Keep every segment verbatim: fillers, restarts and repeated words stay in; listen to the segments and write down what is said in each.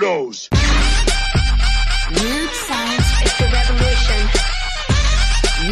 weirdos. Weird science is the revolution.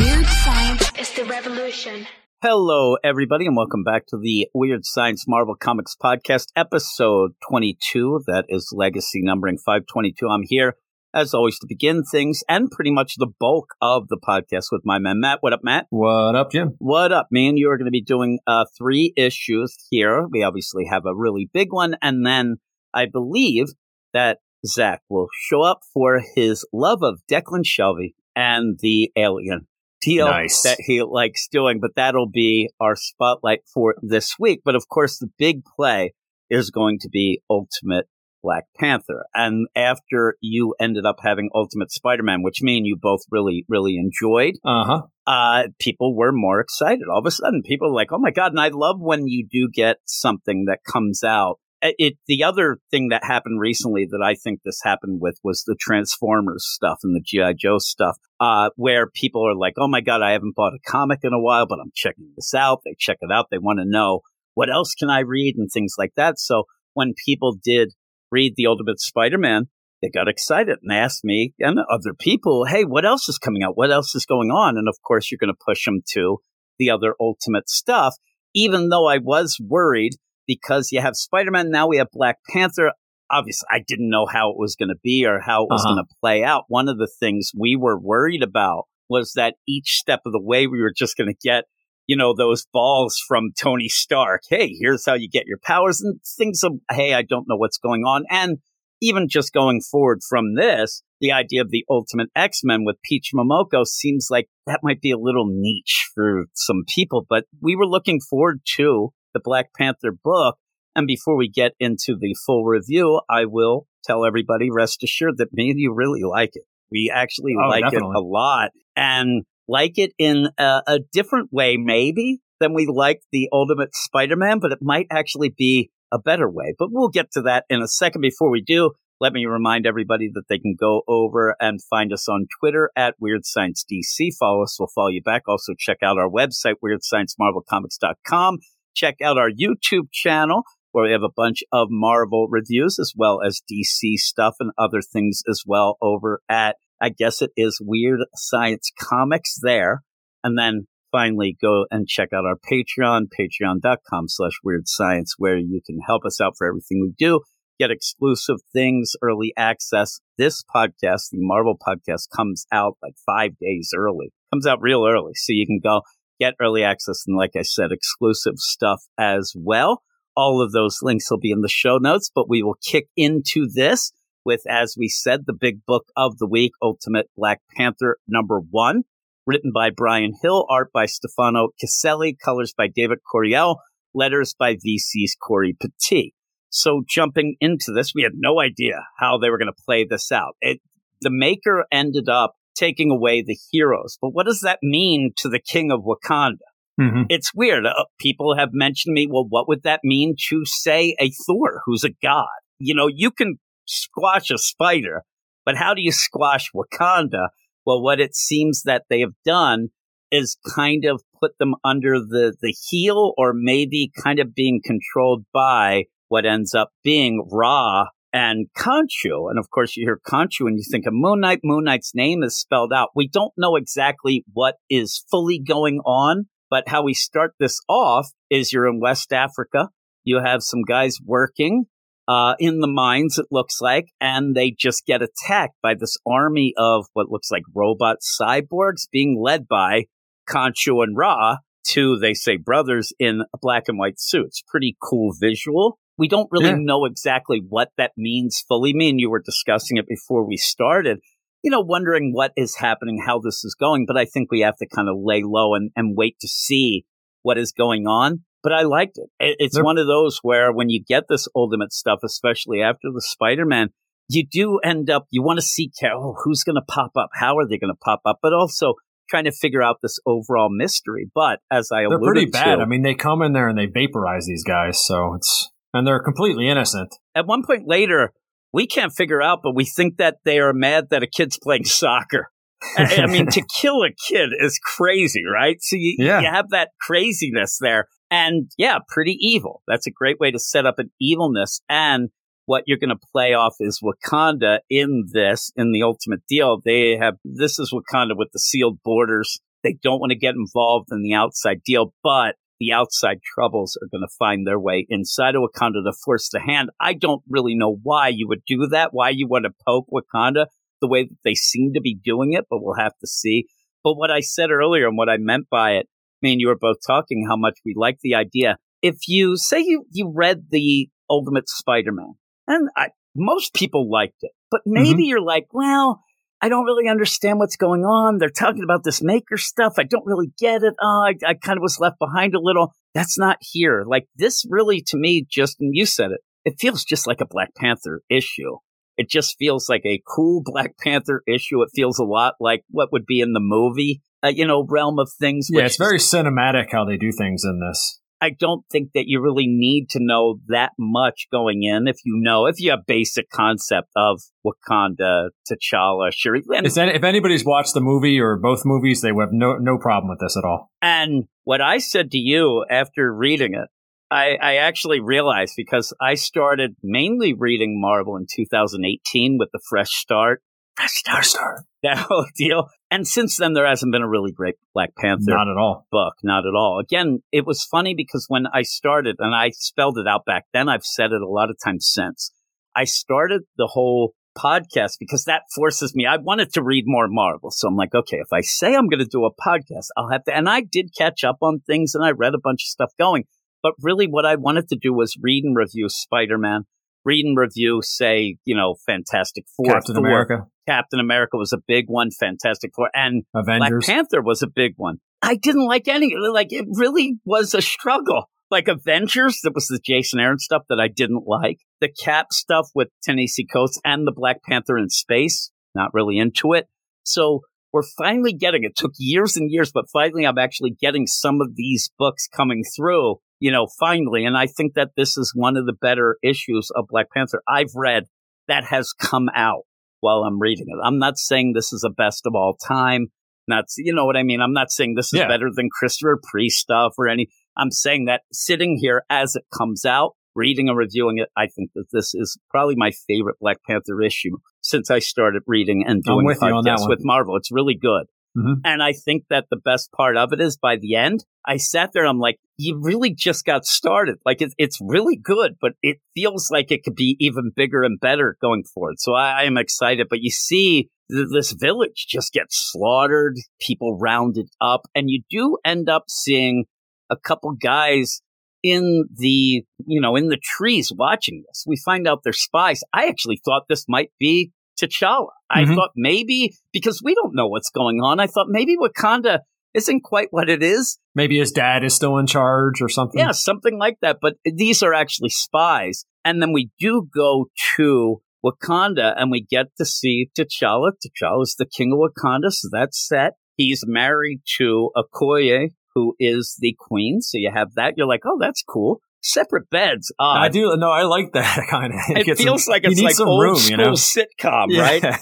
Weird science is the revolution. Hello, everybody, and welcome back to the Weird Science Marvel Comics Podcast, episode twenty-two. That is legacy numbering five twenty-two. I'm here, as always, to begin things and pretty much the bulk of the podcast with my man, Matt. What up, Matt? What up, Jim? What up, man? You are going to be doing uh, three issues here. We obviously have a really big one, and then I believe that Zach will show up for his love of Declan Shalvey and the Alien deal nice. that he likes doing, but that'll be our spotlight for this week. But of course, the big play is going to be Ultimate Black Panther. And after you ended up having Ultimate Spider-Man, which me and you both really, really enjoyed, uh-huh. uh, people were more excited. All of a sudden, people were like, oh my God. And I love when you do get something that comes out. It, the other thing that happened recently that I think this happened with was the Transformers stuff and the G I. Joe stuff, uh, where people are like, oh my God, I haven't bought a comic in a while, but I'm checking this out. They check it out. They want to know what else can I read and things like that. So when people did read the Ultimate Spider-Man, they got excited and asked me and other people, hey, what else is coming out? What else is going on? And of course, you're going to push them to the other Ultimate stuff, even though I was worried. Because you have Spider-Man, now we have Black Panther. Obviously, I didn't know how it was going to be or how it was uh-huh. going to play out. One of the things we were worried about was that each step of the way we were just going to get, you know, those balls from Tony Stark. Hey, here's how you get your powers and things of, hey, I don't know what's going on. And even just going forward from this, the idea of the Ultimate X-Men with Peach Momoko seems like that might be a little niche for some people. But we were looking forward to the Black Panther book. And before we get into the full review, I will tell everybody, rest assured, that me and you really like it. We actually oh, like definitely. it a lot, and like it in a, a different way, maybe, than we liked the Ultimate Spider-Man, but it might actually be a better way. But we'll get to that in a second. Before we do, let me remind everybody that they can go over and find us on Twitter at Weird Science D C. Follow us, we'll follow you back. Also, check out our website, weird science marvel comics dot com. Check out our YouTube channel, where we have a bunch of Marvel reviews as well as D C stuff and other things as well over at, I guess it is Weird Science Comics there. And then finally go and check out our Patreon, patreon dot com slash weird science, where you can help us out for everything we do, get exclusive things, early access. This podcast, the Marvel podcast, comes out like five days early, comes out real early. So you can go get early access and, like I said, exclusive stuff as well. All of those links will be in the show notes, but we will kick into this with, as we said, the big book of the week, Ultimate Black Panther number one, written by Bryan Hill, art by Stefano Caselli, colors by David Coryell, letters by V C's Corey Petit. So jumping into this, we had no idea how they were going to play this out. It, the maker ended up taking away the heroes. But what does that mean to the king of Wakanda? Mm-hmm. It's weird. Uh, people have mentioned to me, well, what would that mean to, say, a Thor who's a god? You know, you can squash a spider, but how do you squash Wakanda? Well, what it seems that they have done is kind of put them under the, the heel, or maybe kind of being controlled by what ends up being Ra and Khonshu. And of course, you hear Khonshu and you think of Moon Knight. Moon Knight's name is spelled out. We don't know exactly what is fully going on, but how we start this off is you're in West Africa. You have some guys working uh, in the mines, it looks like, and they just get attacked by this army of what looks like robot cyborgs being led by Khonshu and Ra, two, they say, brothers in black and white suits. Pretty cool visual. We don't really yeah. know exactly what that means fully. Me and you were discussing it before we started, you know, wondering what is happening, how this is going. But I think we have to kind of lay low and, and wait to see what is going on. But I liked it. It's They're- one of those where when you get this Ultimate stuff, especially after the Spider-Man, you do end up, you want to see oh, who's going to pop up. How are they going to pop up? But also trying to figure out this overall mystery. But as I alluded to. They're pretty bad. To, I mean, they come in there and they vaporize these guys. So it's. And they're completely innocent. At one point later, we can't figure out, but we think that they are mad that a kid's playing soccer. I, I mean, to kill a kid is crazy, right? So you, yeah. you have that craziness there. And yeah, pretty evil. That's a great way to set up an evilness. And what you're going to play off is Wakanda in this, in the ultimate deal. They have, this is Wakanda with the sealed borders. They don't want to get involved in the outside deal, but the outside troubles are going to find their way inside of Wakanda to force the hand. I don't really know why you would do that, why you want to poke Wakanda the way that they seem to be doing it, but we'll have to see. But what I said earlier and what I meant by it, me and you were both talking how much we like the idea. If you say you, you read the Ultimate Spider-Man, and I, most people liked it, but maybe mm-hmm. you're like, well, I don't really understand what's going on. They're talking about this maker stuff. I don't really get it. Oh, I, I kind of was left behind a little. That's not here. Like this really, to me, Justin, you said it. It feels just like a Black Panther issue. It just feels like a cool Black Panther issue. It feels a lot like what would be in the movie, uh, you know, realm of things. Yeah, which it's very is- cinematic how they do things in this. I don't think that you really need to know that much going in if you know, if you have basic concept of Wakanda, T'Challa, Shuri. And Is that, if anybody's watched the movie or both movies, they would have no, no problem with this at all. And what I said to you after reading it, I, I actually realized because I started mainly reading Marvel in two thousand eighteen with the Fresh Start. Fresh Start, Start. That whole deal. And since then, there hasn't been a really great Black Panther not at all. book. Not at all. Again, it was funny because when I started, and I spelled it out back then, I've said it a lot of times since, I started the whole podcast because that forces me. I wanted to read more Marvel. So I'm like, okay, if I say I'm going to do a podcast, I'll have to. And I did catch up on things and I read a bunch of stuff going. But really what I wanted to do was read and review Spider-Man. Read and review, say, you know, Fantastic Four. Captain Thor. America. Captain America was a big one. Fantastic Four. And Avengers. Black Panther was a big one. I didn't like any. Like, it really was a struggle. Like, Avengers, that was the Jason Aaron stuff that I didn't like. The Cap stuff with Tennessee Coates and the Black Panther in space. Not really into it. So we're finally getting it. It took years and years, but finally I'm actually getting some of these books coming through. You know, finally, and I think that this is one of the better issues of Black Panther I've read that has come out while I'm reading it. I'm not saying this is the best of all time. Not, you know what I mean? I'm not saying this is yeah. better than Christopher Priest stuff or any. I'm saying that sitting here as it comes out, reading and reviewing it, I think that this is probably my favorite Black Panther issue since I started reading and doing podcasts with Marvel. It's really good. Mm-hmm. And I think that the best part of it is by the end, I sat there and I'm like, you really just got started. Like, it, it's really good, but it feels like it could be even bigger and better going forward. So I, I am excited. But you see th- this village just gets slaughtered, people rounded up, and you do end up seeing a couple guys in the, you know, in the trees watching this. We find out they're spies. I actually thought this might be T'Challa. I mm-hmm. thought maybe, because we don't know what's going on, I thought maybe Wakanda isn't quite what it is. Maybe his dad is still in charge or something. Yeah, something like that. But these are actually spies. And then we do go to Wakanda and we get to see T'Challa. T'Challa is the king of Wakanda, so that's set. He's married to Okoye, who is the queen. So you have that. You're like, oh, that's cool. Separate beds. Uh, I do. No, I like that kind of. It, it feels some, like it's like old room, school you know? sitcom, yeah. right?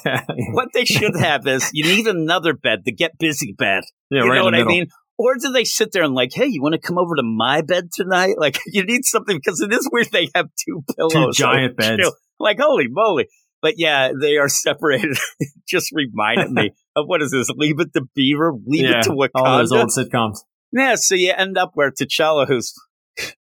What they should have is you need another bed, the get busy bed. Yeah, you right know what middle. I mean? Or do they sit there and like, hey, you want to come over to my bed tonight? Like, you need something because it is weird. They have two pillows, two giant like, beds. Chill. Like, holy moly! But yeah, they are separated. It just reminded me of what is this? Leave it to Beaver, leave yeah, it to Wakanda. All those old sitcoms. Yeah, so you end up where T'Challa, who's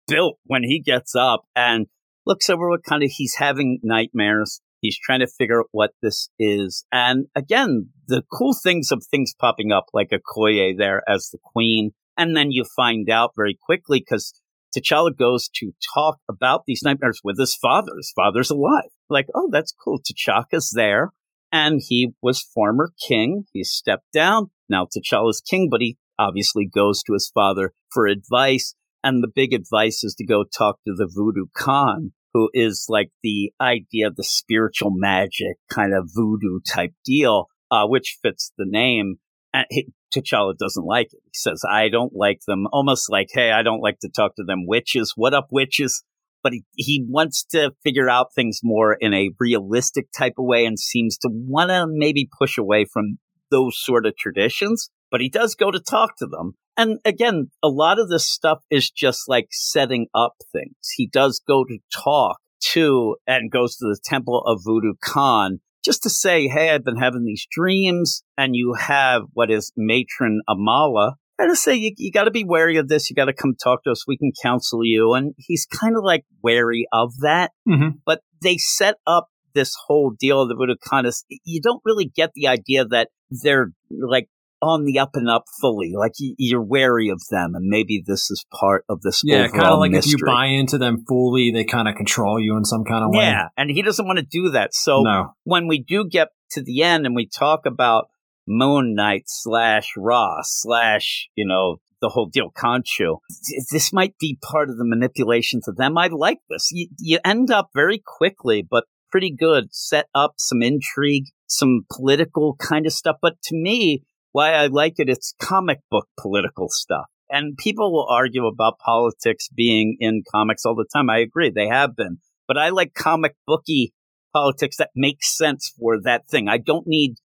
built when he gets up and looks over what kind of he's having nightmares. He's trying to figure out what this is. And again, the cool things of things popping up like Okoye there as the queen. And then you find out very quickly because T'Challa goes to talk about these nightmares with his father. His father's alive. Like, oh, that's cool. T'Chaka's there. And he was former king. He stepped down. Now T'Challa's king, but he obviously goes to his father for advice. And the big advice is to go talk to the Voodoo Khan, who is like the idea of the spiritual magic kind of voodoo type deal, uh, which fits the name. And he, T'Challa doesn't like it. He says, I don't like them. Almost like, hey, I don't like to talk to them witches. What up, witches? But he, he wants to figure out things more in a realistic type of way and seems to want to maybe push away from those sort of traditions. But he does go to talk to them. And again, a lot of this stuff is just like setting up things. He does go to talk two and goes to the temple of Voodoo Khan just to say, hey, I've been having these dreams. And you have what is Matron Amala. I just say, you, you got to be wary of this. You got to come talk to us. We can counsel you. And he's kind of like wary of that. Mm-hmm. But they set up this whole deal of the Voodoo Khan. You don't really get the idea that they're like on the up and up fully. Like you, you're wary of them. And maybe this is part of this yeah, overall kind of like mystery. If you buy into them fully, they kind of control you in some kind of way. Yeah, and he doesn't want to do that. So no. When we do get to the end and we talk about Moon Knight slash Ra slash, you know, the whole deal, Khonshu. This might be part of the manipulation to them. I like this. You, you end up very quickly, but pretty good. Set up some intrigue, some political kind of stuff. But to me, why I like it, it's comic book political stuff. And people will argue about politics being in comics all the time. I agree. They have been. But I like comic booky politics that makes sense for that thing. I don't need,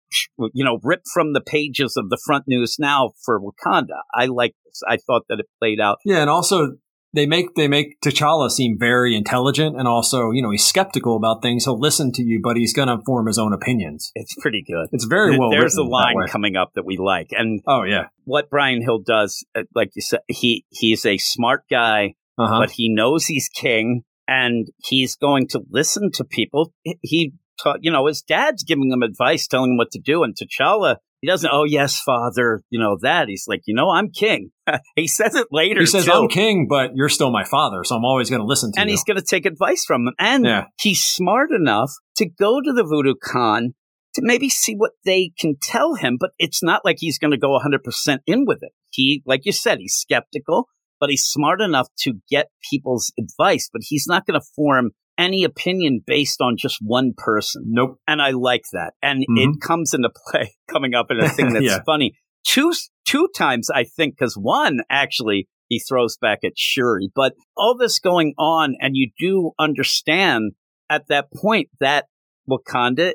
you know, rip from the pages of the front news now for Wakanda. I like this. I thought that it played out. Yeah, and also they make they make T'Challa seem very intelligent, and also, you know, he's skeptical about things. He'll listen to you, but he's going to form his own opinions. It's pretty good. It's very well. There's a line coming up that we like, and oh yeah, what Bryan Hill does, like you said, he he's a smart guy, uh-huh. but he knows he's king, and he's going to listen to people. He. You know, his dad's giving him advice, telling him what to do. And T'Challa, he doesn't, oh, yes, father, you know, that. He's like, you know, I'm king. He says it later. He says, too. I'm king, but you're still my father, so I'm always going to listen to and you. And he's going to take advice from him. And yeah. he's smart enough to go to the Voodoo Khan to maybe see what they can tell him. But it's not like he's going to go one hundred percent in with it. He, like you said, he's skeptical, but he's smart enough to get people's advice. But he's not going to form any opinion based on just one person. Nope. And I like that. And mm-hmm. it comes into play coming up in a thing that's yeah. funny. Two two times, I think, because one, actually, he throws back at Shuri. But all this going on, and you do understand at that point that Wakanda,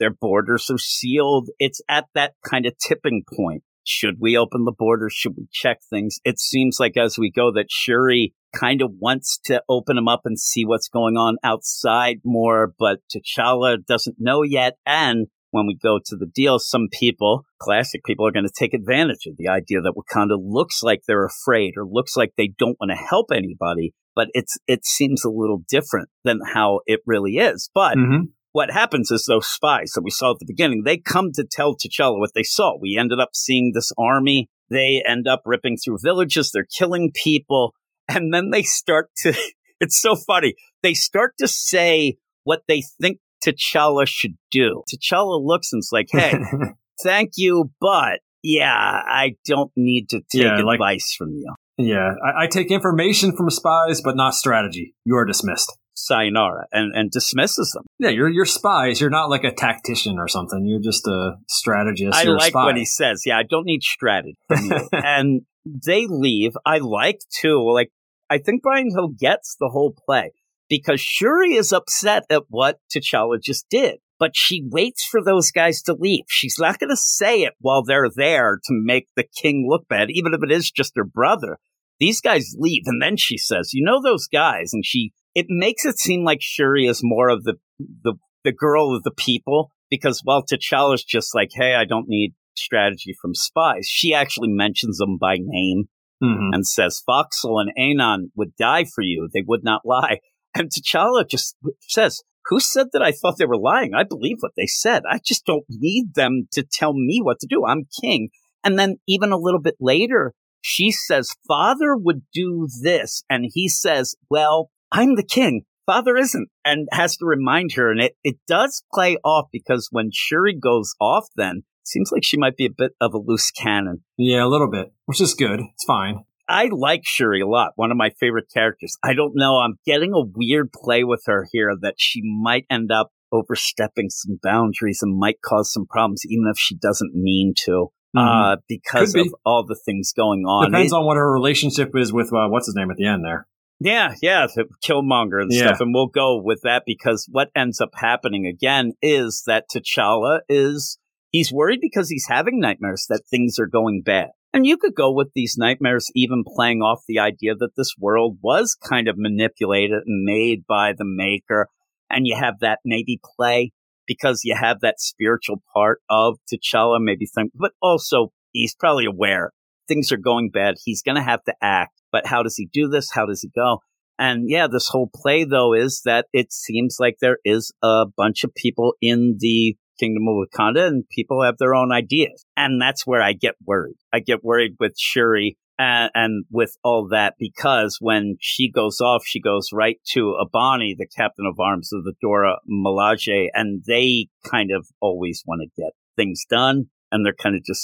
their borders are sealed. It's at that kind of tipping point. Should we open the border? Should we check things? It seems like as we go that Shuri kind of wants to open them up and see what's going on outside more, but T'Challa doesn't know yet. And when we go to the deal, some people, classic people, are going to take advantage of the idea that Wakanda looks like they're afraid or looks like they don't want to help anybody, but it's it seems a little different than how it really is. But mm-hmm. what happens is those spies that we saw at the beginning, they come to tell T'Challa what they saw. We ended up seeing this army. They end up ripping through villages. They're killing people. And then they start to, it's so funny, they start to say what they think T'Challa should do. T'Challa looks and's like, hey, thank you, but yeah, I don't need to take yeah, advice like, from you. Yeah, I, I take information from spies, but not strategy. You are dismissed. Sayonara, and, and dismisses them. Yeah, you're you're spies. You're not like a tactician or something. You're just a strategist. I you're like a spy. What he says. Yeah, I don't need strategy. And they leave. I like too. Like I think Bryan Hill gets the whole play because Shuri is upset at what T'Challa just did, but she waits for those guys to leave. She's not going to say it while they're there to make the king look bad, even if it is just her brother. These guys leave, and then she says, "You know those guys," and she. It makes it seem like Shuri is more of the the the girl of the people because while T'Challa's just like, hey, I don't need strategy from spies, she actually mentions them by name mm-hmm. and says, Foxel and Anon would die for you. They would not lie. And T'Challa just says, who said that I thought they were lying? I believe what they said. I just don't need them to tell me what to do. I'm king. And then even a little bit later, she says, father would do this. And he says, well, I'm the king. Father isn't, and has to remind her. And it, it does play off because when Shuri goes off, then it seems like she might be a bit of a loose cannon. Yeah, a little bit, which is good. It's fine. I like Shuri a lot. One of my favorite characters. I don't know. I'm getting a weird play with her here that she might end up overstepping some boundaries and might cause some problems, even if she doesn't mean to. Uh, because Could be. Of all the things going on. Depends it, on what her relationship is with, uh, what's his name at the end there. Yeah, yeah, Killmonger and yeah. stuff, and we'll go with that because what ends up happening again is that T'Challa is, he's worried because he's having nightmares that things are going bad. And you could go with these nightmares even playing off the idea that this world was kind of manipulated and made by the maker. And you have that maybe play because you have that spiritual part of T'Challa, maybe think, but also he's probably aware things are going bad. He's going to have to act. But how does he do this? How does he go? And yeah, this whole play, though, is that it seems like there is a bunch of people in the Kingdom of Wakanda and people have their own ideas. And that's where I get worried. I get worried with Shuri and, and with all that, because when she goes off, she goes right to Ebony, the captain of arms of the Dora Milaje, and they kind of always want to get things done. And they're kind of just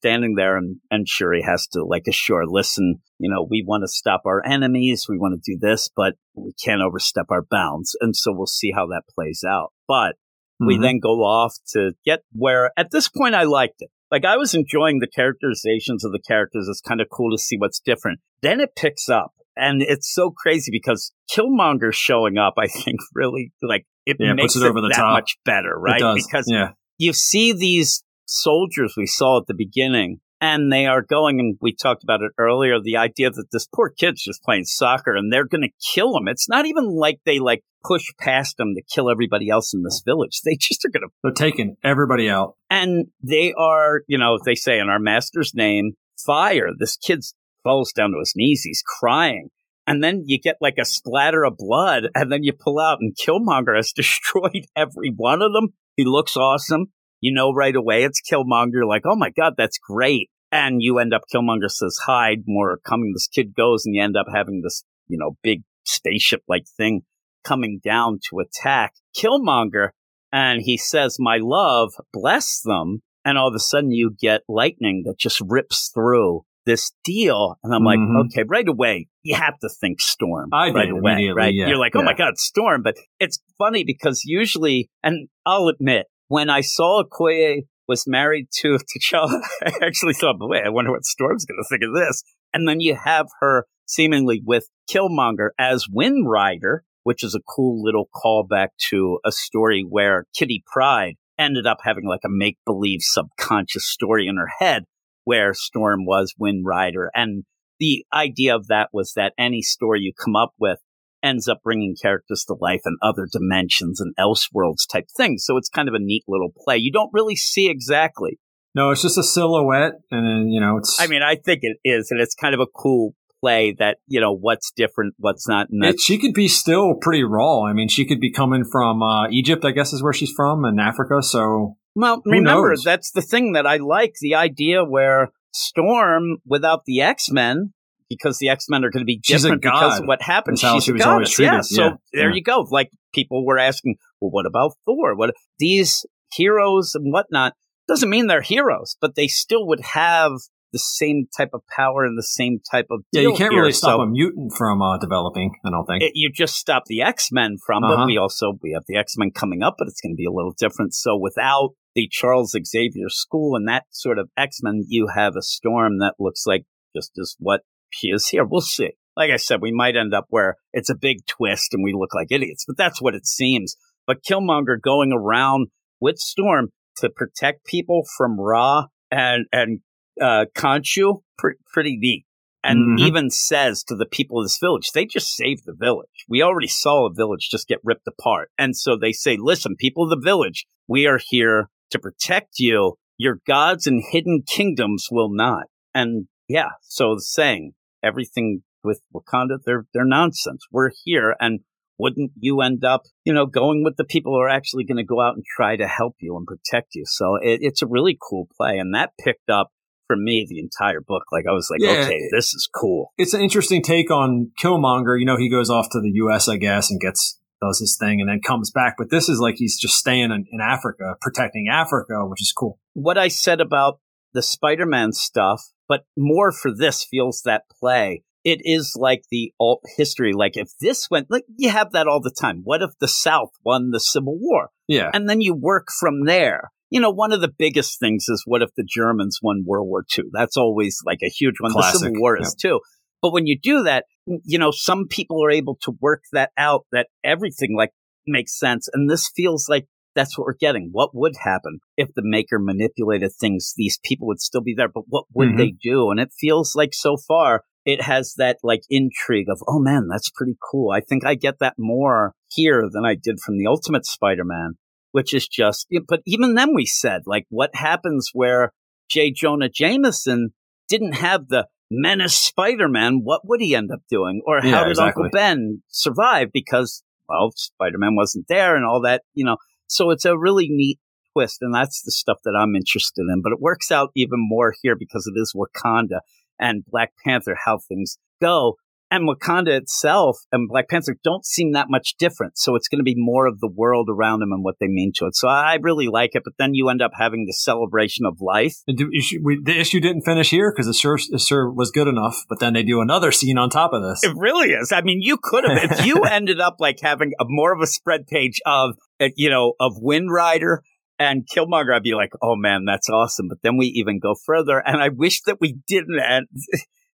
standing there, and, and Shuri has to like assure, listen, you know, we want to stop our enemies, we want to do this, but we can't overstep our bounds. And so we'll see how that plays out. But we mm-hmm. then go off to get where, at this point, I liked it. Like, I was enjoying the characterizations of the characters. It's kind of cool to see what's different. Then it picks up, and it's so crazy because Killmonger showing up, I think, really, like, it yeah, makes it, it over the that top. Much better, right? It does. Because yeah. you see these soldiers we saw at the beginning, and they are going, and we talked about it earlier, the idea that this poor kid's just playing soccer and they're going to kill him. It's not even like they like push past him to kill everybody else in this village. They just are going to... They're taking everybody out. And they are, you know, they say in our master's name, fire. This kid falls down to his knees. He's crying. And then you get like a splatter of blood, and then you pull out, and Killmonger has destroyed every one of them. He looks awesome. You know, right away, it's Killmonger, like, oh, my God, that's great. And you end up, Killmonger says, hide, more are coming. This kid goes, and you end up having this, you know, big spaceship-like thing coming down to attack Killmonger. And he says, my love, bless them. And all of a sudden, you get lightning that just rips through this deal. And I'm mm-hmm. like, okay, right away, you have to think Storm. I right did, away, right? Yeah, You're like, yeah. oh, my God, Storm. But it's funny because usually, and I'll admit, when I saw Okoye was married to T'Challa, I actually thought, boy, I wonder what Storm's going to think of this. And then you have her seemingly with Killmonger as Wind Rider, which is a cool little callback to a story where Kitty Pryde ended up having like a make-believe subconscious story in her head where Storm was Wind Rider. And the idea of that was that any story you come up with ends up bringing characters to life in other dimensions and Elseworlds type things. So it's kind of a neat little play. You don't really see exactly. No, it's just a silhouette. And then, you know, it's. I mean, I think it is. And it's kind of a cool play that, you know, what's different, what's not. It, she could be still pretty raw. I mean, she could be coming from uh, Egypt, I guess is where she's from, and Africa. So. Well, remember, knows? That's the thing that I like, the idea where Storm without the X-Men. Because the X-Men are going to be different because of what happened. That's She's she a goddess. Yeah, yeah. So there yeah. you go. Like people were asking, well, what about Thor? What these heroes and whatnot doesn't mean they're heroes, but they still would have the same type of power and the same type of deal. Yeah, you can't here. really stop so, a mutant from uh, developing, I don't think. It, you just stop the X-Men from, uh-huh. but we also we have the X-Men coming up, but it's going to be a little different. So without the Charles Xavier School and that sort of X-Men, you have a Storm that looks like just as what she is here. We'll see. Like I said, we might end up where it's a big twist and we look like idiots, but that's what it seems. But Killmonger going around with Storm to protect people from Ra and and uh, Khonshu, pre- pretty neat. And mm-hmm. even says to the people of this village, they just saved the village. We already saw a village just get ripped apart. And so they say, listen, people of the village, we are here to protect you. Your gods and hidden kingdoms will not. And yeah, so the saying, everything with Wakanda, they're they're nonsense. We're here, and wouldn't you end up, you know, going with the people who are actually going to go out and try to help you and protect you? So it, it's a really cool play, and that picked up for me the entire book. Like I was like, yeah, okay, this is cool. It's an interesting take on Killmonger. You know, he goes off to the U S, I guess, and gets does his thing, and then comes back. But this is like he's just staying in, in Africa, protecting Africa, which is cool. What I said about the Spider-Man stuff. But more for this feels that play. It is like the alt history. Like if this went, like you have that all the time. What if the South won the Civil War? Yeah. And then you work from there. You know, one of the biggest things is what if the Germans won World War Two? That's always like a huge one. Classic. The Civil War is yeah. too. But when you do that, you know, some people are able to work that out, that everything like makes sense. And this feels like that's what we're getting. What would happen if the Maker manipulated things? These people would still be there, but what would mm-hmm. they do? And it feels like so far it has that like intrigue of, oh man, that's pretty cool. I think I get that more here than I did from the Ultimate Spider-Man, which is just, but even then we said, like, what happens where J. Jonah Jameson didn't have the menace Spider-Man? What would he end up doing? Or how yeah, did exactly. Uncle Ben survive? Because, well, Spider-Man wasn't there and all that, you know. So it's a really neat twist, and that's the stuff that I'm interested in. But it works out even more here because it is Wakanda and Black Panther, how things go. And Wakanda itself and Black Panther don't seem that much different. So it's going to be more of the world around them and what they mean to it. So I really like it. But then you end up having the celebration of life. The issue didn't finish here because it sure, it sure was good enough. But then they do another scene on top of this. It really is. I mean, you could have, if you ended up like having a more of a spread page of, you know, of Wind Rider and Killmonger, I'd be like, oh, man, that's awesome. But then we even go further. And I wish that we didn't end.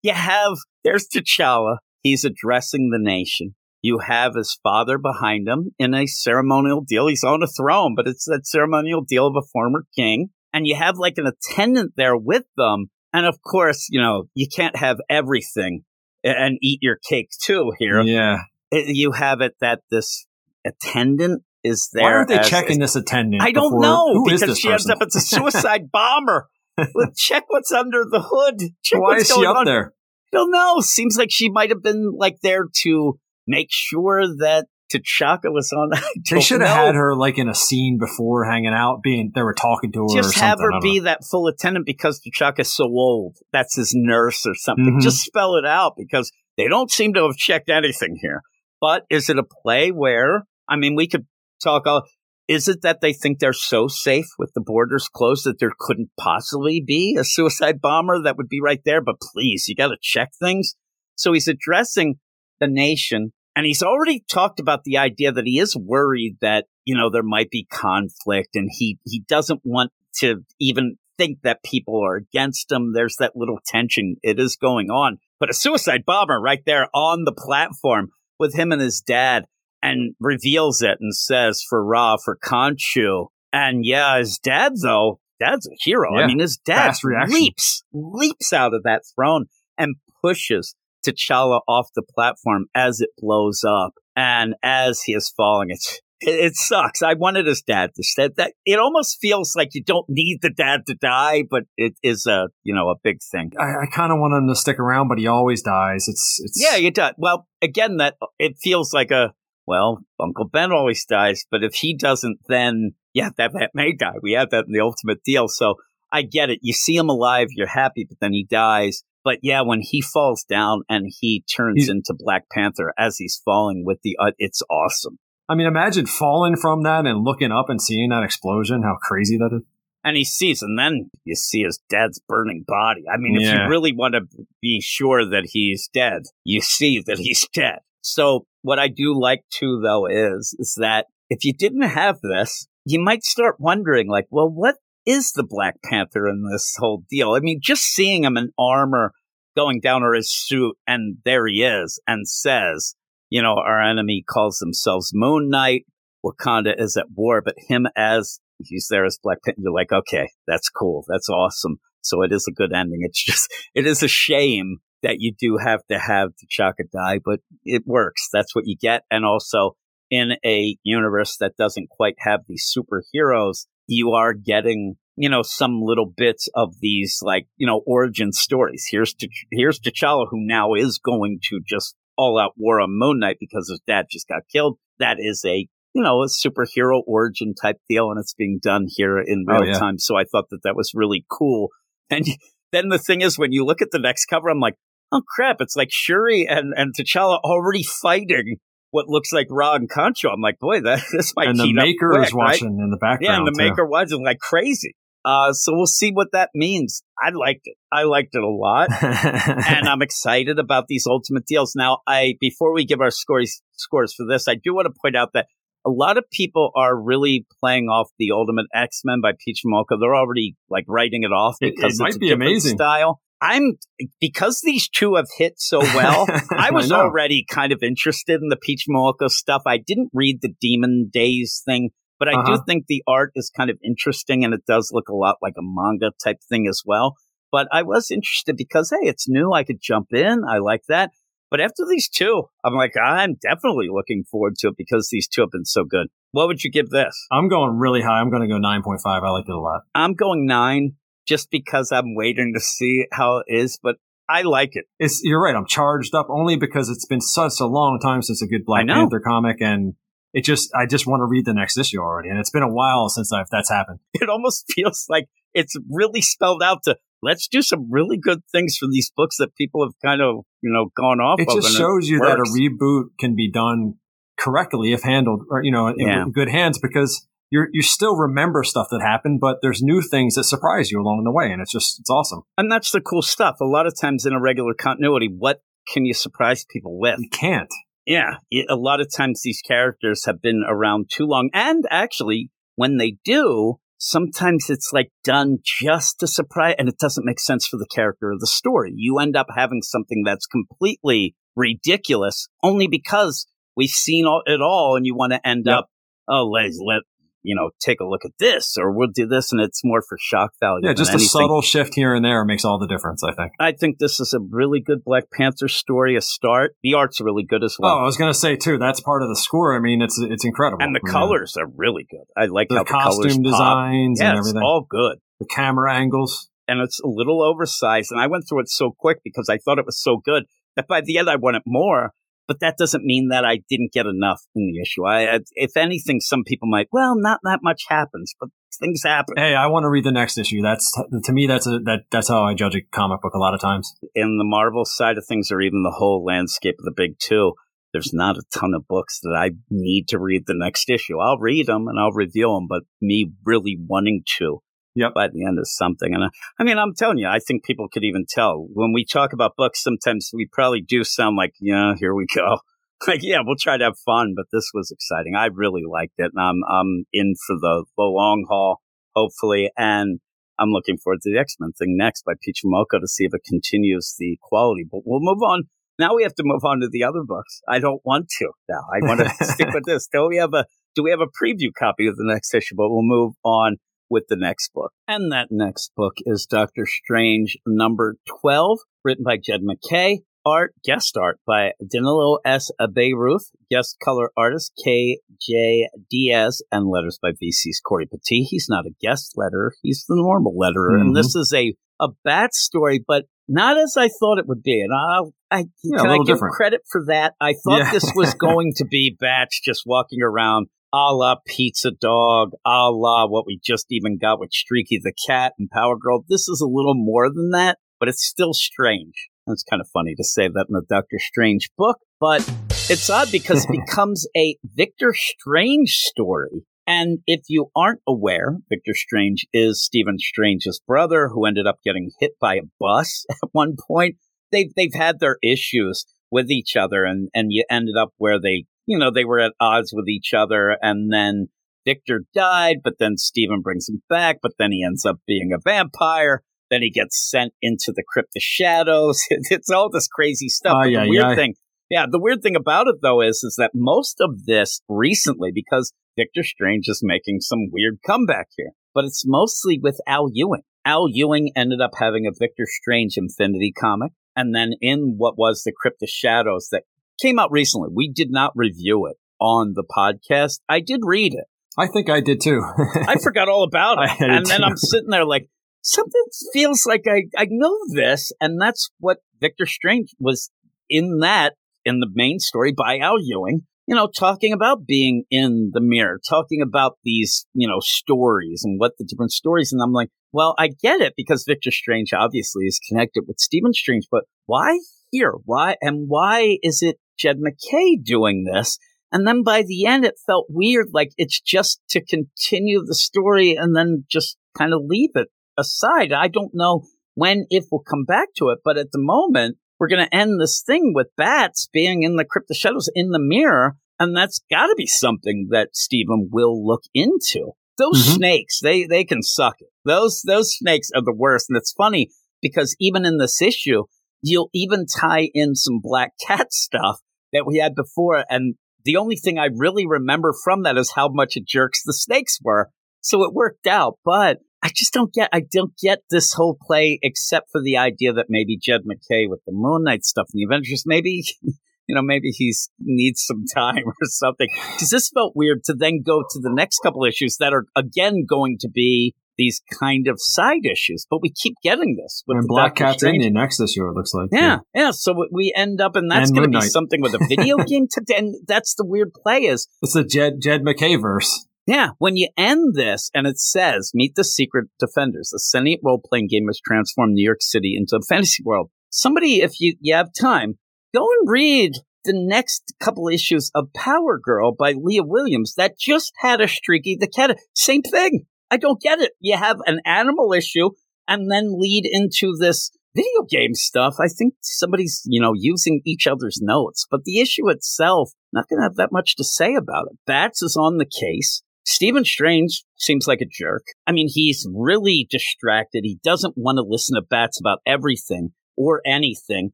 You have, there's T'Challa. He's addressing the nation. You have his father behind him in a ceremonial deal. He's on a throne, but it's that ceremonial deal of a former king. And you have like an attendant there with them. And of course, you know, you can't have everything and eat your cake too here. Yeah. You have it that this attendant is there. Why are they as, checking as, this attendant? I don't before, know. Because she person? ends up as a suicide bomber. Well, check what's under the hood. Check Why what's is she going up on. there? I don't know. Seems like she might have been like there to make sure that T'Chaka was on. They should have had her like in a scene before hanging out, being they were talking to her. Just or something. have her be know. that full attendant because T'Chaka's so old. That's his nurse or something. Mm-hmm. Just spell it out because they don't seem to have checked anything here. But is it a play where, I mean, we could talk all. Is it that they think they're so safe with the borders closed that there couldn't possibly be a suicide bomber that would be right there? But please, you got to check things. So he's addressing the nation, and he's already talked about the idea that he is worried that, you know, there might be conflict, and he, he doesn't want to even think that people are against him. There's that little tension. It is going on. But a suicide bomber right there on the platform with him and his dad. And reveals it and says for Ra, for Khonshu. And yeah, his dad, though, dad's a hero. Yeah, I mean, his dad leaps, leaps out of that throne and pushes T'Challa off the platform as it blows up. And as he is falling, it's, it, it sucks. I wanted his dad to stay. That, it almost feels like you don't need the dad to die, but it is a, you know, a big thing. I, I kind of want him to stick around, but he always dies. It's, it's... Yeah, you die. Well, again, that it feels like a, well, Uncle Ben always dies, but if he doesn't, then, yeah, that, that may die. We have that in the Ultimate deal, so I get it. You see him alive, you're happy, but then he dies. But, yeah, when he falls down and he turns he's, into Black Panther as he's falling with the uh, – it's awesome. I mean, imagine falling from that and looking up and seeing that explosion, how crazy that is. And he sees, and then you see his dad's burning body. I mean, yeah. If you really want to be sure that he's dead, you see that he's dead. So what I do like, too, though, is, is that if you didn't have this, you might start wondering, like, well, what is the Black Panther in this whole deal? I mean, just seeing him in armor going down or his suit, and there he is, and says, you know, our enemy calls themselves Moon Knight. Wakanda is at war, but him as he's there as Black Panther, you're like, okay, that's cool. That's awesome. So it is a good ending. It's just, it is a shame that you do have to have T'Chaka die, but it works. That's what you get. And also in a universe that doesn't quite have these superheroes, you are getting, you know, some little bits of these like, you know, origin stories. Here's, T- here's T'Challa, who now is going to just all out war on Moon Knight because his dad just got killed. That is a, you know, a superhero origin type deal. And it's being done here in real oh, yeah. time. So I thought that that was really cool. And then the thing is, when you look at the next cover, I'm like, oh, crap. It's like Shuri and, and T'Challa already fighting what looks like Ra and Khonshu. I'm like, boy, that this might and heat up quick, right? And the Maker is watching in the background. Yeah, and the too. Maker watching like crazy. Uh, so we'll see what that means. I liked it. I liked it a lot. And I'm excited about these Ultimate deals. Now, I before we give our scores, scores for this, I do want to point out that a lot of people are really playing off the Ultimate X-Men by Peach Momoko. They're already like writing it off because it, it it's might a be amazing style. I'm because these two have hit so well. I was I already kind of interested in the Peach Momoko stuff. I didn't read the Demon Days thing But I uh-huh. do think the art is kind of interesting, and it does look a lot like a manga type thing as well. But I was interested because, hey, it's new. I could jump in. I like that. But after these two, I'm like, I'm definitely looking forward to it because these two have been so good. What would you give this? I'm going really high. I'm going to go nine point five. I liked it a lot. I'm going nine just because I'm waiting to see how it is. But I like it. It's, you're right. I'm charged up only because it's been such a long time since a good Black Panther comic. And it just, I just want to read the next issue already. And it's been a while since I've, that's happened. It almost feels like it's really spelled out to, let's do some really good things for these books that people have kind of, you know, gone off of. It just shows you that a reboot can be done correctly if handled, or, you know, in yeah. good hands, because you're, you still remember stuff that happened, but there's new things that surprise you along the way. And it's just, it's awesome. And that's the cool stuff. A lot of times in a regular continuity, what can you surprise people with? You can't. Yeah. A lot of times these characters have been around too long. And actually, when they do, sometimes it's like done just to surprise, and it doesn't make sense for the character of the story. You end up having something that's completely ridiculous only because we've seen all, it all, and you want to end yep. up, oh, let's let, you know, take a look at this, or we'll do this, and it's more for shock value. Yeah, just a anything. subtle shift here and there makes all the difference, I think. I think this is a really good Black Panther story, a start. The art's really good as well. Oh, I was going to say, too, that's part of the score. I mean, it's it's incredible. And the yeah. colors are really good. I like the how the colors costume designs yeah, and everything. It's all good. The camera angles. And it's a little oversized, and I went through it so quick because I thought it was so good that by the end I wanted more. But that doesn't mean that I didn't get enough in the issue. I, if anything, some people might, well, not that much happens, but things happen. Hey, I want to read the next issue. That's to me, that's a that that's how I judge a comic book a lot of times. In the Marvel side of things, or even the whole landscape of the big two, there's not a ton of books that I need to read the next issue. I'll read them and I'll review them, but me really wanting to yep. by the end of something. And I, I mean, I'm telling you, I think people could even tell when we talk about books, sometimes we probably do sound like, yeah, here we go. Like, yeah, we'll try to have fun, but this was exciting. I really liked it. And I'm, I'm in for the, the long haul, hopefully. And I'm looking forward to the X-Men thing next by Peach Momoko to see if it continues the quality, but we'll move on. Now we have to move on to the other books. I don't want to now. I want to stick with this. Do we have a, do we have a preview copy of the next issue, but we'll move on with the next book. And that next book is Doctor Strange number twelve, written by Jed McKay, art, guest art by Danilo S. Bayruth, guest color artist K J Diaz, and letters by V C's Corey Petit. He's not a guest letterer, he's the normal letterer. Mm-hmm. And this is a, a bat story, but not as I thought it would be. And I'll, I yeah, can I give different. credit for that. I thought yeah. this was going to be Bats just walking around a la Pizza Dog, a la what we just even got with Streaky the Cat and Power Girl. This is a little more than that, but it's still strange. It's kind of funny to say that in the Doctor Strange book, but it's odd because it becomes a Victor Strange story. And if you aren't aware, Victor Strange is Stephen Strange's brother who ended up getting hit by a bus at one point. They've, they've had their issues with each other, and, and you ended up where they, you know, they were at odds with each other, and then Victor died, but then Stephen brings him back, but then he ends up being a vampire. Then he gets sent into the Crypt of Shadows. It's all this crazy stuff. Oh, yeah, the weird yeah. thing, yeah, the weird thing about it, though, is, is that most of this recently, because Victor Strange is making some weird comeback here, but it's mostly with Al Ewing. Al Ewing ended up having a Victor Strange Infinity comic, and then in what was the Crypt of Shadows that came out recently. We did not review it on the podcast. I did read it. I think I did too. I forgot all about it. And then too. I'm sitting there like, something feels like I, I know this. And that's what Victor Strange was in that, in the main story by Al Ewing, you know, talking about being in the mirror, talking about these, you know, stories and what the different stories. And I'm like, well, I get it because Victor Strange obviously is connected with Stephen Strange, but why here? Why? And why is it Jed McKay doing this? And then by the end, it felt weird, like it's just to continue the story and then just kind of leave it aside. I don't know when, if we'll come back to it, but at the moment, we're going to end this thing with Bats being in the Crypt of Shadows in the mirror, and that's got to be something that Stephen will look into. Those mm-hmm. snakes, they they can suck it. Those those snakes are the worst, and it's funny because even in this issue, you'll even tie in some Black Cat stuff that we had before, and The only thing I really remember from that is how much it jerks the snakes were. So it worked out, but I just don't get, I don't get this whole play except for the idea that maybe Jed McKay with the Moon Knight stuff and the Avengers, maybe, you know, maybe he needs some time or something. Because this felt weird to then go to the next couple issues that are, again, going to be these kind of side issues. But we keep getting this. With and Black Cat's in the next issue, it looks like. Yeah, yeah. yeah. So we end up, and that's going to be something with a video game. To, and that's the weird play is. It's the Jed, Jed McKay verse. Yeah, when you end this and it says, meet the secret defenders. The Senate role-playing game has transformed New York City into a fantasy world. Somebody, if you, you have time, go and read the next couple issues of Power Girl by Leah Williams that just had a streaky, the cat, same thing. I don't get it. You have an animal issue and then lead into this video game stuff. I think somebody's, you know, using each other's notes, but the issue itself, not going to have that much to say about it. Bats is on the case. Stephen Strange seems like a jerk. I mean, he's really distracted. He doesn't want to listen to Bats about everything or anything.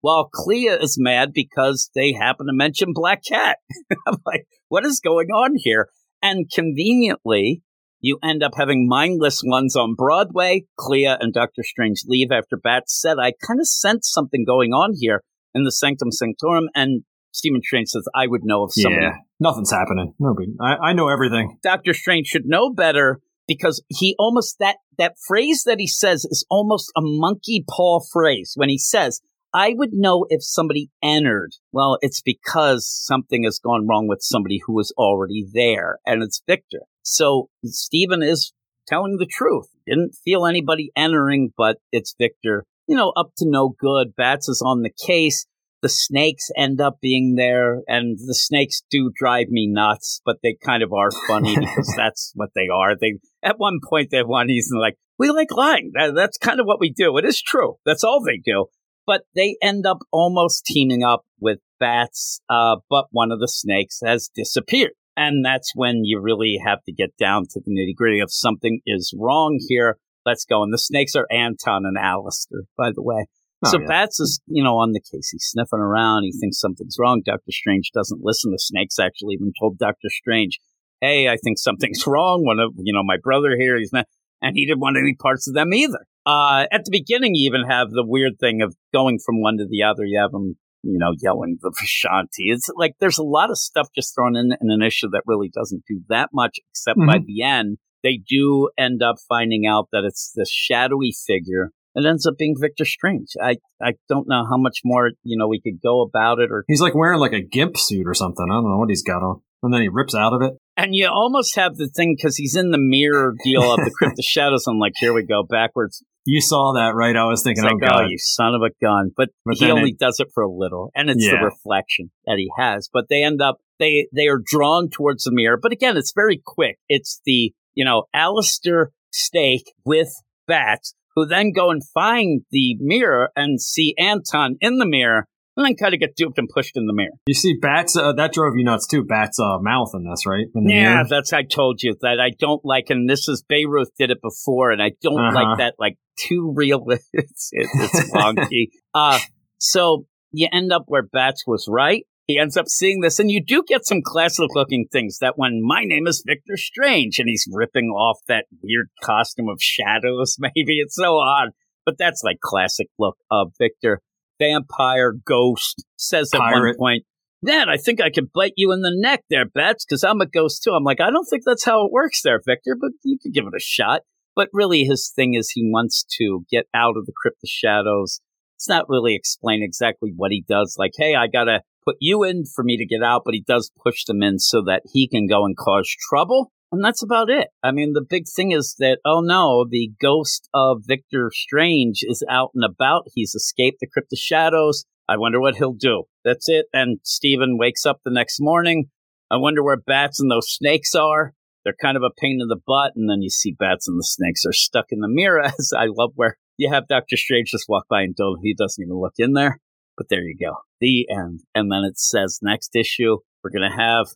While Clea is mad because they happen to mention Black Cat. I'm like, what is going on here? And conveniently, you end up having mindless ones on Broadway. Clea and Doctor Strange leave after Bats said, I kind of sense something going on here in the Sanctum Sanctorum. And Stephen Strange says, I would know if somebody... Yeah, nothing's happening. No, I, I know everything. Doctor Strange should know better because he almost... That, that phrase that he says is almost a monkey paw phrase when he says, I would know if somebody entered. Well, it's because something has gone wrong with somebody who was already there, and it's Victor. So Stephen is telling the truth. Didn't feel anybody entering, but it's Victor. You know, up to no good. Bats is on the case. The snakes end up being there, and the snakes do drive me nuts, but they kind of are funny because that's what they are. They at one point they want he's like, we like lying. That, that's kind of what we do. It is true. That's all they do. But they end up almost teaming up with Bats, uh, but one of the snakes has disappeared. And that's when you really have to get down to the nitty-gritty of something is wrong here. Let's go. And the snakes are Anton and Alistair, by the way. Oh, so yeah. Bats is, you know, on the case. He's sniffing around. He thinks something's wrong. Doctor Strange doesn't listen. The snakes actually even told Doctor Strange, hey, I think something's wrong. One of, you know, my brother here, he's not, and he didn't want any parts of them either. Uh, at the beginning, you even have the weird thing of going from one to the other. You have them, you know, yelling the Vishanti. It's like there's a lot of stuff just thrown in in an issue that really doesn't do that much, except mm-hmm. by the end, they do end up finding out that it's this shadowy figure. It ends up being Victor Strange. I, I don't know how much more, you know, we could go about it. Or he's like wearing like a gimp suit or something. I don't know what he's got on. And then he rips out of it. And you almost have the thing because he's in the mirror deal of the Crypt of Shadows. I'm like, here we go, backwards. You saw that, right? I was thinking, it's like, oh, God. Oh, you son of a gun. But, but he only it, does it for a little. And it's yeah. the reflection that he has. But they end up, they, they are drawn towards the mirror. But again, it's very quick. It's the, you know, Alistair stake with Bats, who then go and find the mirror and see Anton in the mirror, and then kind of get duped and pushed in the mirror. You see Bats, uh, that drove you nuts too, Bats' uh, mouth in this, right? In yeah, mirror. That's, I told you, that I don't like, and this is, Bayreuth did it before, and I don't uh-huh. like that, like, too real, it's, it, it's wonky. uh, so you end up where Bats was right, he ends up seeing this, and you do get some classic-looking things, that one, my name is Victor Strange, and he's ripping off that weird costume of shadows, maybe, it's so odd, but that's like classic look of Victor. Vampire ghost says at Pirate. One point, man, I think I could bite you in the neck there, Bats, because I'm a ghost too. I'm like, I don't think that's how it works there, Victor, but you could give it a shot. But really his thing is he wants to get out of the Crypt of Shadows. It's not really explained exactly what he does. Like, hey, I got to put you in for me to get out, but he does push them in so that he can go and cause trouble. And that's about it. I mean, the big thing is that, oh no, the ghost of Victor Strange is out and about. He's escaped the Crypt of Shadows. I wonder what he'll do. That's it. And Stephen wakes up the next morning. I wonder where Bats and those snakes are. They're kind of a pain in the butt. And then you see Bats and the snakes are stuck in the mirror. As I love where you have Doctor Strange just walk by and he doesn't even look in there. But there you go. The end. And then it says next issue, we're going to have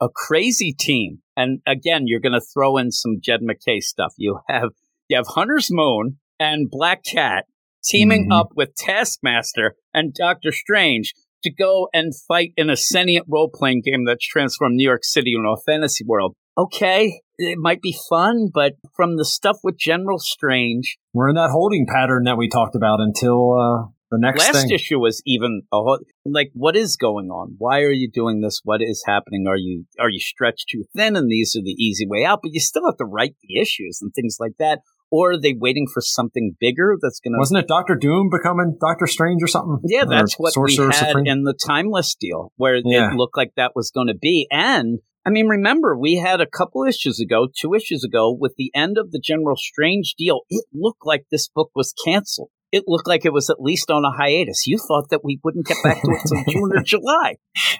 a crazy team. And again, you're going to throw in some Jed McKay stuff. You have you have Hunter's Moon and Black Cat teaming mm-hmm. up with Taskmaster and Doctor Strange to go and fight in a sentient role-playing game that's transformed New York City into a fantasy world. Okay, it might be fun, but from the stuff with General Strange... We're in that holding pattern that we talked about until uh, the next last thing. Last issue was even... a ho- like, what is going on? Why are you doing this? What is happening? Are you are you stretched too thin and these are the easy way out? But you still have to write the issues and things like that. Or are they waiting for something bigger that's going to... Wasn't it Doctor Doom becoming Doctor Strange or something? Yeah, that's or what Sorcerer we had Supreme? In the Timeless deal, where yeah. it looked like that was going to be. And, I mean, remember, we had a couple issues ago, two issues ago, with the end of the General Strange deal, it looked like this book was canceled. It looked like it was at least on a hiatus. You thought that we wouldn't get back to it until June or July.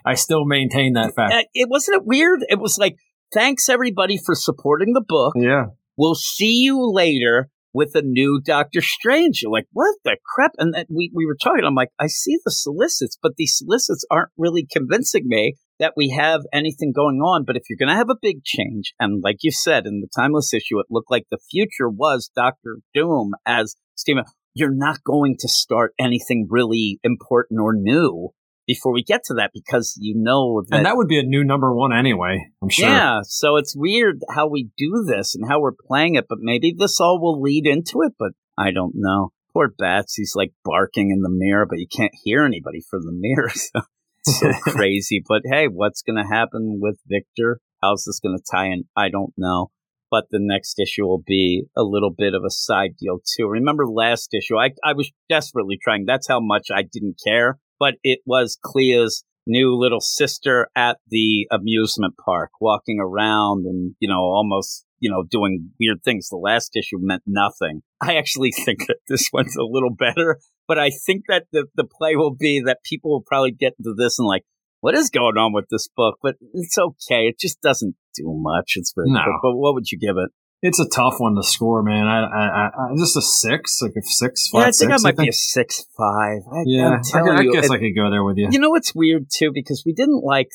I still maintain that fact. Uh, it wasn't it weird? It was like, thanks, everybody, for supporting the book. Yeah. We'll see you later with a new Doctor Strange. You're like, what the crap? And that we, we were talking, I'm like, I see the solicits, but these solicits aren't really convincing me that we have anything going on. But if you're going to have a big change, and like you said, in the Timeless issue, it looked like the future was Doctor Doom as Steven, you're not going to start anything really important or new before we get to that, because you know that... And that would be a new number one anyway, I'm sure. Yeah, so it's weird how we do this and how we're playing it, but maybe this all will lead into it, but I don't know. Poor Bats, he's like barking in the mirror, but you can't hear anybody from the mirror, so it's so crazy. But hey, what's going to happen with Victor? How's this going to tie in? I don't know. But the next issue will be a little bit of a side deal, too. Remember last issue? I, I was desperately trying. That's how much I didn't care. But it was Clea's new little sister at the amusement park walking around and, you know, almost, you know, doing weird things. The last issue meant nothing. I actually think that this one's a little better, but I think that the, the play will be that people will probably get into this and like, what is going on with this book? But it's okay. It just doesn't do much. It's very no. quick. But what would you give it? It's a tough one to score, man. I, I, I just a six, like a six, five, yeah, I think six, I might I think. be a six, five. I, yeah, I'm telling I, I you, guess it, I could go there with you. You know what's weird too, because we didn't like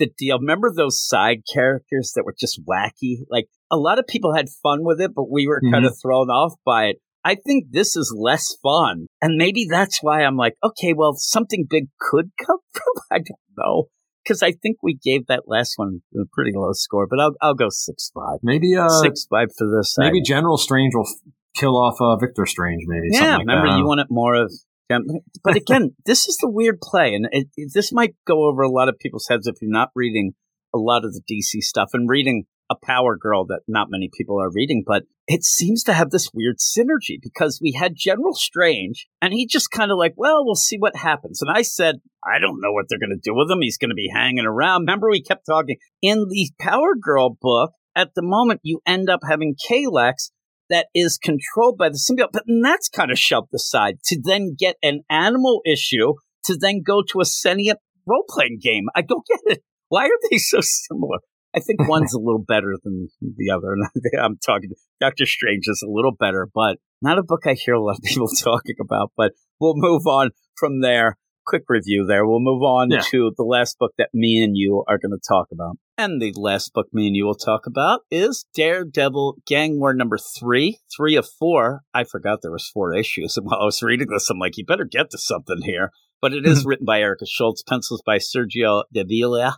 the deal. Remember those side characters that were just wacky? Like a lot of people had fun with it, but we were mm-hmm. kind of thrown off by it. I think this is less fun, and maybe that's why I'm like, okay, well, something big could come from. I don't know. Because I think we gave that last one a pretty low score, but I'll I'll go six five. Maybe uh, six five for this. Maybe side. General Strange will f- kill off uh, Victor Strange. Maybe yeah. Something remember, like that. You wanted more of. Um, but again, this is the weird play, and it, it, this might go over a lot of people's heads if you're not reading a lot of the D C stuff and reading a Power Girl that not many people are reading. But it seems to have this weird synergy because we had General Strange, and he just kind of like, well, we'll see what happens. And I said, I don't know what they're going to do with him. He's going to be hanging around. Remember, we kept talking. In the Power Girl book, at the moment, you end up having Kalax that is controlled by the symbiote, but that's kind of shoved aside to then get an animal issue to then go to a sentient role-playing game. I don't get it. Why are they so similar? I think one's a little better than the other. And I'm talking, Doctor Strange is a little better, but not a book I hear a lot of people talking about, but we'll move on from there. Quick review there. We'll move on yeah. to the last book that me and you are going to talk about. And the last book me and you will talk about is Daredevil Gang War number three, three of four. I forgot there was four issues. And while I was reading this, I'm like, you better get to something here. But it is written by Erica Schultz, pencils by Sergio Davila,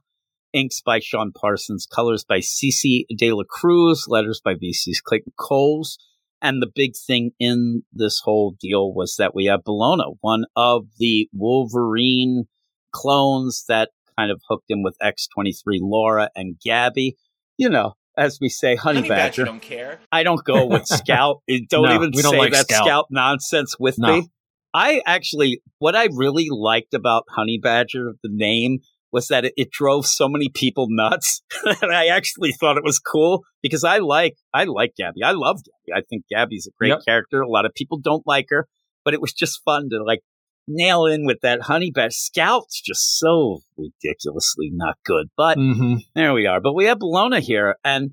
inks by Sean Parsons, colors by Cece De La Cruz, letters by V C's Clayton Coles. And the big thing in this whole deal was that we have Bellona, one of the Wolverine clones that kind of hooked in with X twenty-three, Laura, and Gabby. You know, as we say, Honey, Honey Badger. Badger don't care. I don't go with Scout. Don't no, even don't say like that Scout. Scout nonsense with no. me. I actually, what I really liked about Honey Badger, the name, was that it, it drove so many people nuts that I actually thought it was cool because I like I like Gabby. I love Gabby. I think Gabby's a great yep. character. A lot of people don't like her, but it was just fun to like nail in with that Honey Badger. Scout's just so ridiculously not good, but mm-hmm. there we are. But we have Bellona here, and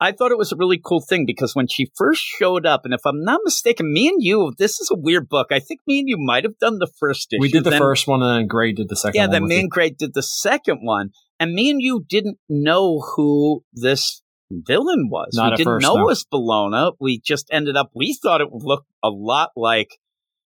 I thought it was a really cool thing because when she first showed up, and if I'm not mistaken, me and you, this is a weird book. I think me and you might have done the first issue. We did the then, first one, and then Gray did the second yeah, one. Yeah, then me and Gray did the second one. And me and you didn't know who this villain was. Not we at didn't first, know no. it was Bellona. We just ended up, we thought it looked a lot like,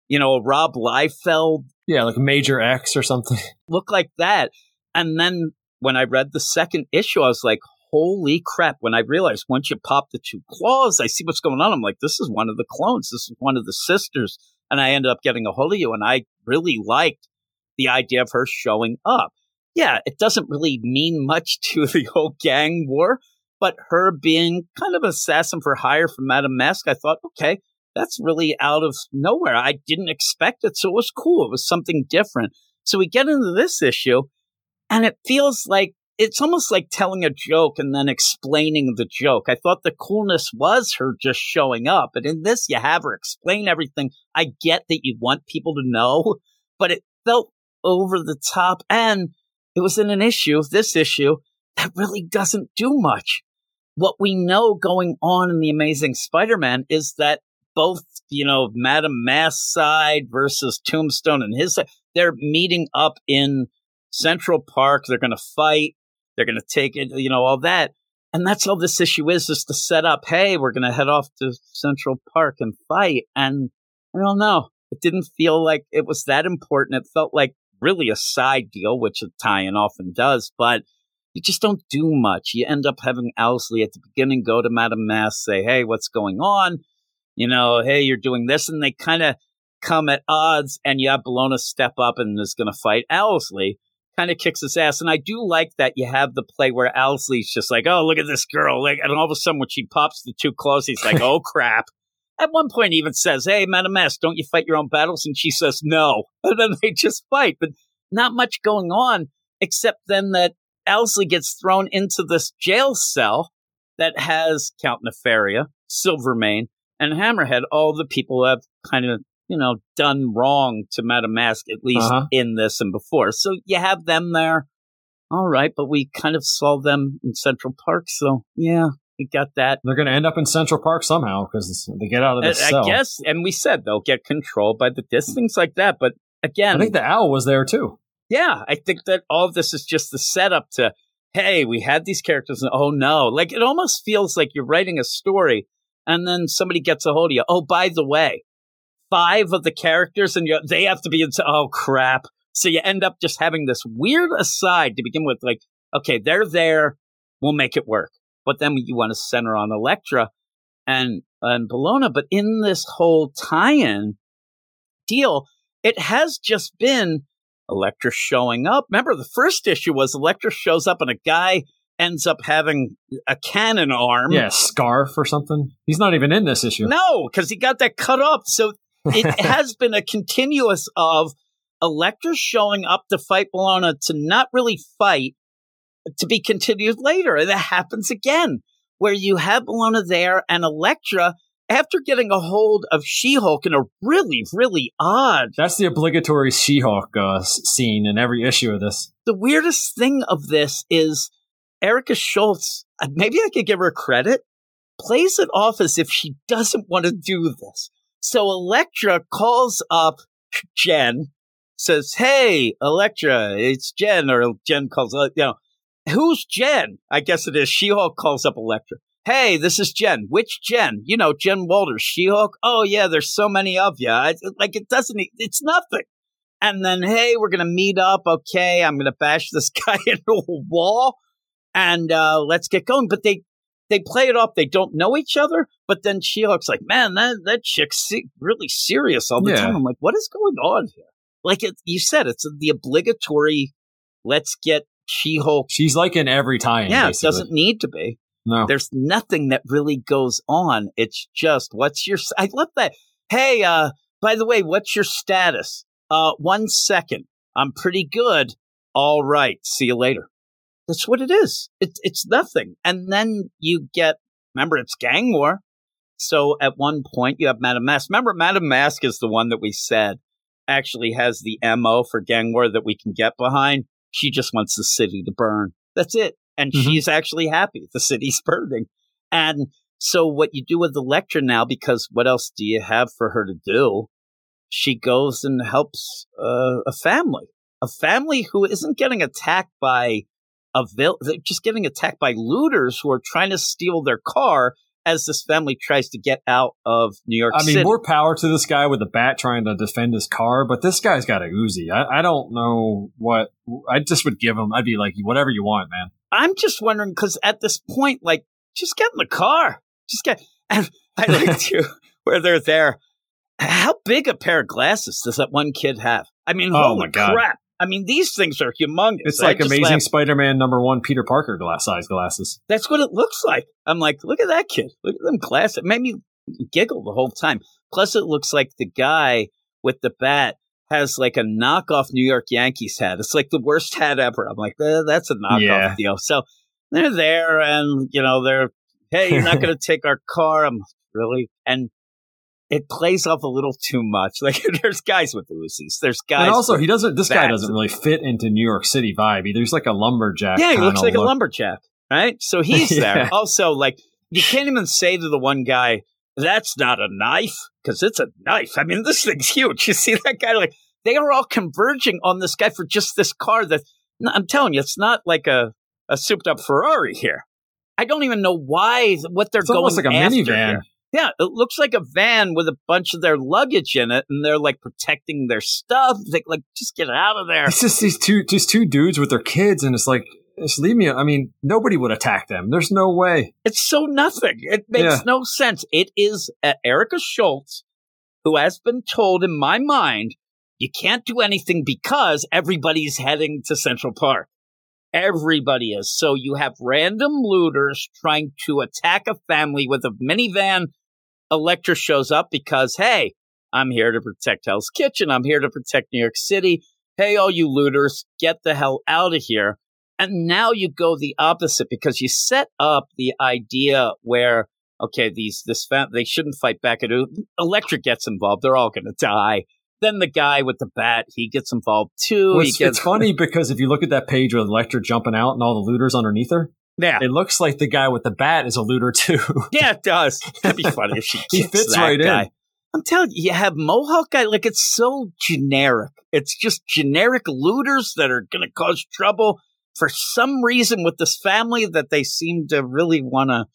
you know, a Rob Liefeld Yeah, like Major X or something. Look like that. And then when I read the second issue, I was like, holy crap. When I realized once you pop the two claws, I see what's going on. I'm like, this is one of the clones. This is one of the sisters. And I ended up getting a hold of you. And I really liked the idea of her showing up. Yeah, it doesn't really mean much to the whole gang war, but her being kind of an assassin for hire from Madame Masque, I thought, okay, that's really out of nowhere. I didn't expect it, so it was cool. It was something different. So we get into this issue, and it feels like it's almost like telling a joke and then explaining the joke. I thought the coolness was her just showing up, but in this, you have her explain everything. I get that you want people to know, but it felt over the top, and it was in an issue, this issue, that really doesn't do much. What we know going on in The Amazing Spider-Man is that both, you know, Madame Masque's side versus Tombstone and his side, they're meeting up in Central Park. They're going to fight. They're going to take it, you know, all that. And that's all this issue is, is to set up, hey, we're going to head off to Central Park and fight. And I don't know. It didn't feel like it was that important. It felt like really a side deal, which a tie-in often does, but you just don't do much. You end up having Owsley at the beginning go to Madame Masque, say, hey, what's going on? You know, hey, you're doing this, and they kind of come at odds, and you have Bellona step up and is going to fight Owsley. Kind of kicks his ass, and I do like that you have the play where Owsley's just like, oh, look at this girl, like, and all of a sudden when she pops the two claws, he's like, oh, crap. At one point, he even says, hey, Madame Masque, don't you fight your own battles? And she says, no. And then they just fight. But not much going on, except then that Owsley gets thrown into this jail cell that has Count Nefaria, Silvermane, and Hammerhead, all the people who have kind of, you know, done wrong to Madame Masque, at least uh-huh. in this and before. So you have them there. All right, but we kind of saw them in Central Park, so yeah. We got that. They're going to end up in Central Park somehow because they get out of this I, cell. I guess. And we said they'll get controlled by the disc, things like that. But again, I think the owl was there too. Yeah. I think that all of this is just the setup to, hey, we had these characters. And oh, no. Like it almost feels like you're writing a story and then somebody gets a hold of you. Oh, by the way, five of the characters and you they have to be into. Oh, crap. So you end up just having this weird aside to begin with. Like, OK, they're there. We'll make it work. But then you want to center on Elektra and, and Bellona. But in this whole tie-in deal, it has just been Elektra showing up. Remember, the first issue was Elektra shows up and a guy ends up having a cannon arm. Yeah, a scarf or something. He's not even in this issue. No, because he got that cut up. So it has been a continuous of Elektra showing up to fight Bellona to not really fight, to be continued later. And that happens again, where you have Bellona there and Elektra, after getting a hold of She-Hulk in a really, really odd... That's the obligatory She-Hulk uh, scene in every issue of this. The weirdest thing of this is Erica Schultz, maybe I could give her credit, plays it off as if she doesn't want to do this. So Elektra calls up Jen, says, hey, Elektra, it's Jen, or Jen calls up, you know, who's Jen? I guess it is. She-Hulk calls up Elektra. Hey, this is Jen. Which Jen? You know, Jen Walters, She-Hulk. Oh, yeah, there's so many of you. I, like, it doesn't, it's nothing. And then, hey, we're going to meet up. Okay, I'm going to bash this guy into a wall. And uh, let's get going. But they, they play it off. They don't know each other. But then She-Hulk's like, man, that, that chick's really serious all the yeah. time. I'm like, what is going on here? Like it, you said, it's the obligatory, let's get She-Hulk. She's like in every tie-in. Yeah, basically. It doesn't need to be. No. There's nothing that really goes on. It's just, what's your... I love that. Hey, uh, by the way, what's your status? Uh, one second. I'm pretty good. All right. See you later. That's what it is. It, it's nothing. And then you get... Remember, it's gang war. So at one point, you have Madame Masque. Remember, Madame Masque is the one that we said actually has the M O for gang war that we can get behind. She just wants the city to burn. That's it. And mm-hmm. she's actually happy. The city's burning. And so what you do with the lecture now, because what else do you have for her to do? She goes and helps uh, a family, a family who isn't getting attacked by a villain. They're just getting attacked by looters who are trying to steal their car. as this family tries to get out of New York I City. I mean, more power to this guy with the bat trying to defend his car, but this guy's got a Uzi. I, I don't know what – I just would give him – I'd be like, whatever you want, man. I'm just wondering because at this point, like, just get in the car. Just get – and I like to where they're there. How big a pair of glasses does that one kid have? I mean, oh holy my God. crap. I mean, these things are humongous. It's like Amazing Spider-Man number one Peter Parker glass size glasses. That's what it looks like. I'm like, look at that kid. Look at them glasses. It made me giggle the whole time. Plus, it looks like the guy with the bat has like a knockoff New York Yankees hat. It's like the worst hat ever. I'm like, eh, that's a knockoff yeah. deal. So they're there and, you know, they're, hey, you're not going to take our car. I'm really? And it plays off a little too much. Like there's guys with Uzis. There's guys. And also, he doesn't. This guy doesn't really fit into New York City vibe either. He's like a lumberjack. Yeah, he looks like look. a lumberjack, right? So he's yeah. there. Also, like you can't even say to the one guy, "That's not a knife," because it's a knife. I mean, this thing's huge. You see that guy? Like they are all converging on this guy for just this car. That I'm telling you, it's not like a a souped up Ferrari here. I don't even know why what they're it's going almost like a after minivan. Here. Yeah, it looks like a van with a bunch of their luggage in it, and they're like protecting their stuff. They like just get out of there. It's just these two, just two dudes with their kids, and it's like just leave me. I mean, nobody would attack them. There's no way. It's so nothing. It makes yeah. no sense. It is uh, Erica Schultz, who has been told in my mind, you can't do anything because everybody's heading to Central Park. Everybody is. So you have random looters trying to attack a family with a minivan. Elektra shows up because, hey, I'm here to protect Hell's Kitchen. I'm here to protect New York City. Hey, all you looters, get the hell out of here. And now you go the opposite because you set up the idea where, okay, these this fam- they shouldn't fight back. At Elektra gets involved. They're all going to die. Then the guy with the bat, he gets involved too. Well, it's, he gets- it's funny because if you look at that page with Elektra jumping out and all the looters underneath her, yeah. It looks like the guy with the bat is a looter too. Yeah, it does. That'd be funny if she kicks he fits that right guy. In. I'm telling you, you have Mohawk guy, like it's so generic. It's just generic looters that are gonna cause trouble for some reason with this family that they seem to really wanna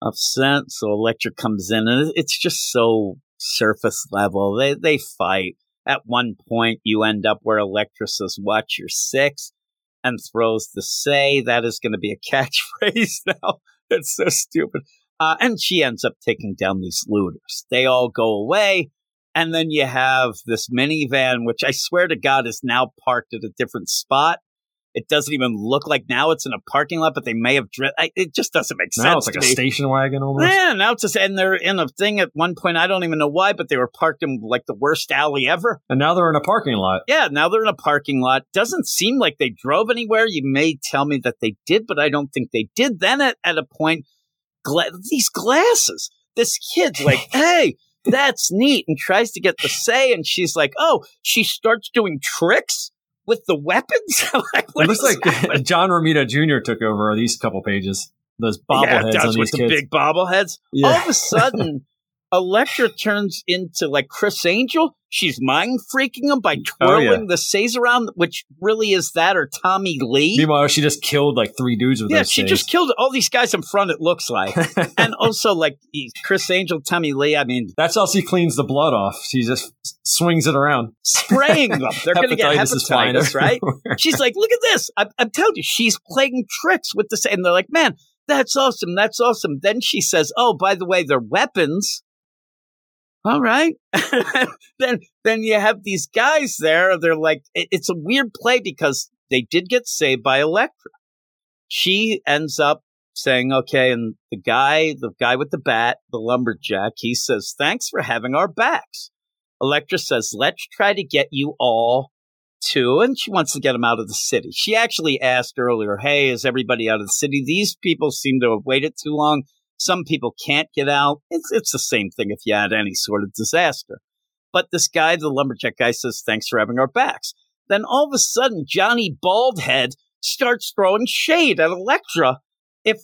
upset. So Elektra comes in and it's just so surface level. They they fight. At one point you end up where Elektra says, watch your six. And throws the say. That is going to be a catchphrase now. That's so stupid. Uh, and she ends up taking down these looters. They all go away. And then you have this minivan, which I swear to God is now parked at a different spot. It doesn't even look like now it's in a parking lot, but they may have driven. It just doesn't make sense. Now it's like to a me. station wagon almost. Yeah, now it's just, and they're in a thing at one point. I don't even know why, but they were parked in like the worst alley ever. And now they're in a parking lot. Yeah, now they're in a parking lot. Doesn't seem like they drove anywhere. You may tell me that they did, but I don't think they did. Then at, at a point, gla- these glasses, this kid, like, hey, that's neat, and tries to get the say, and she's like, oh, she starts doing tricks. With the weapons? Like, it looks like happening? John Romita Junior took over these couple pages. Those bobbleheads yeah, on these with kids. The big bobbleheads. Yeah. All of a sudden, Elektra turns into like Chris Angel. She's mind-freaking them by twirling oh, yeah. the sais around, which really is that, or Tommy Lee. Meanwhile, she just killed like three dudes with yeah, those Yeah, she sais. Just killed all these guys in front, it looks like. And also, like, Chris Angel, Tommy Lee, I mean. That's how she cleans the blood off. She just swings it around. Spraying them. They're going to get hepatitis, right? She's like, look at this. I- I'm telling you, she's playing tricks with this. And they're like, man, that's awesome. That's awesome. Then she says, oh, by the way, they're weapons. All right. then then you have these guys there. They're like, it, it's a weird play because they did get saved by Elektra. She ends up saying, okay, and the guy, the guy with the bat, the lumberjack, he says, thanks for having our backs. Elektra says, let's try to get you all to, and she wants to get them out of the city. She actually asked earlier, hey, is everybody out of the city? These people seem to have waited too long. Some people can't get out. It's it's the same thing if you had any sort of disaster. But this guy, the lumberjack guy, says, thanks for having our backs. Then all of a sudden, Johnny Baldhead starts throwing shade at Elektra. If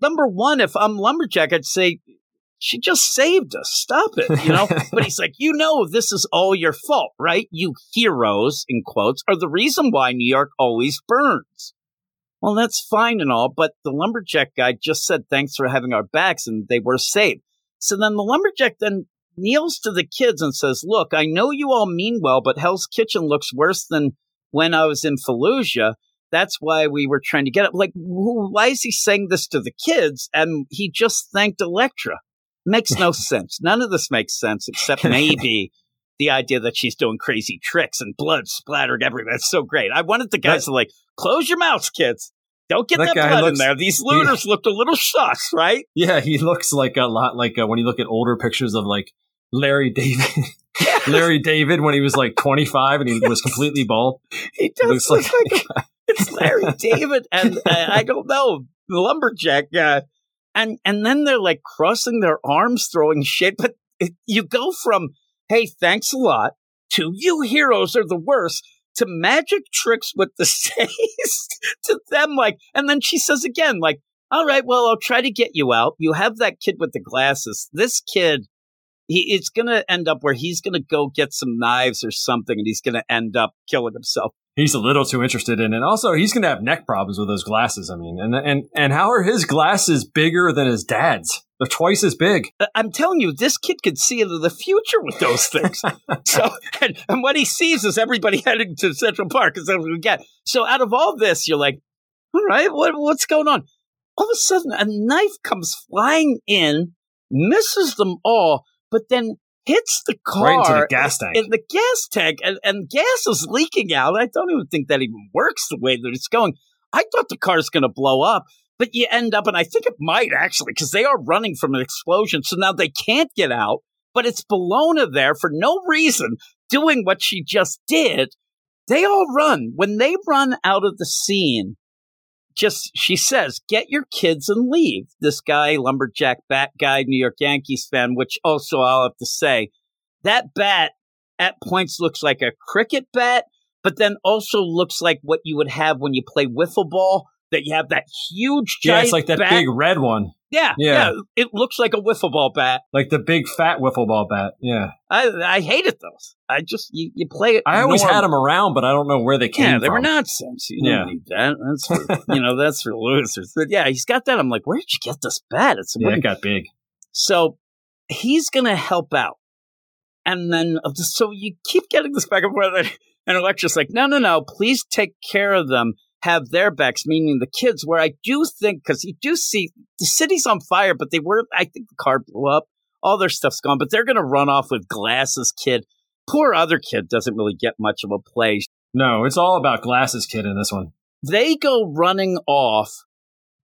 number one, if I'm lumberjack, I'd say, she just saved us. Stop it, you know? But he's like, you know, this is all your fault, right? You heroes, in quotes, are the reason why New York always burns. Well, that's fine and all, but the lumberjack guy just said thanks for having our backs, and they were saved. So then the lumberjack then kneels to the kids and says, look, I know you all mean well, but Hell's Kitchen looks worse than when I was in Fallujah. That's why we were trying to get it. Like, why is he saying this to the kids? And he just thanked Elektra. Makes no sense. None of this makes sense, except maybe the idea that she's doing crazy tricks and blood splattering everywhere. It's so great. I wanted the guys that, to like, close your mouths, kids. Don't get that, that blood looks, in there. These looters he, looked a little sus, right? Yeah, he looks like a lot like uh, when you look at older pictures of like Larry David. Yes. Larry David when he was like twenty-five and he yes. was completely bald. He does looks look like, like a, it's Larry David and uh, I don't know, the lumberjack guy. And and then they're like crossing their arms, throwing shit. But it, you go from, hey, thanks a lot, to you heroes are the worst, to magic tricks with the stays, to them like, and then she says again, like, all right, well, I'll try to get you out. You have that kid with the glasses. This kid, he it's going to end up where he's going to go get some knives or something, and he's going to end up killing himself. He's a little too interested in it. Also, he's going to have neck problems with those glasses. I mean, and and and how are his glasses bigger than his dad's? They're twice as big. I'm telling you, this kid could see into the future with those things. so, and, and what he sees is everybody heading to Central Park. Is everything we get. So out of all this, you're like, all right, what, what's going on? All of a sudden, a knife comes flying in, misses them all, but then hits the car right into the gas tank. In the gas tank, and, and gas is leaking out. I don't even think that even works the way that it's going. I thought the car's going to blow up, but you end up, and I think it might actually, because they are running from an explosion, so now they can't get out. But it's Bellona there for no reason doing what she just did. They all run. When they run out of the scene, just she says, get your kids and leave. This guy, lumberjack bat guy, New York Yankees fan, which also I'll have to say, that bat at points looks like a cricket bat, but then also looks like what you would have when you play wiffle ball, that you have that huge giant Yeah, it's like that bat. Big red one. Yeah, yeah, yeah. It looks like a wiffle ball bat. Like the big fat wiffle ball bat, yeah. I I hated those. I just, you, you play it. I always normal. had them around, but I don't know where they came from. Yeah, they from. were nonsense. You yeah. don't need that. That's for, you know, that's for losers. But yeah, he's got that. I'm like, where did you get this bat? It's yeah, it got big. So he's going to help out. And then, so you keep getting this back and forth. And Electra's like, no, no, no, please take care of them. Have their backs, meaning the kids, where I do think, because you do see the city's on fire, but they were, I think the car blew up, all their stuff's gone, but they're going to run off with Glasses Kid. Poor other kid doesn't really get much of a play. No, it's all about Glasses Kid in this one. They go running off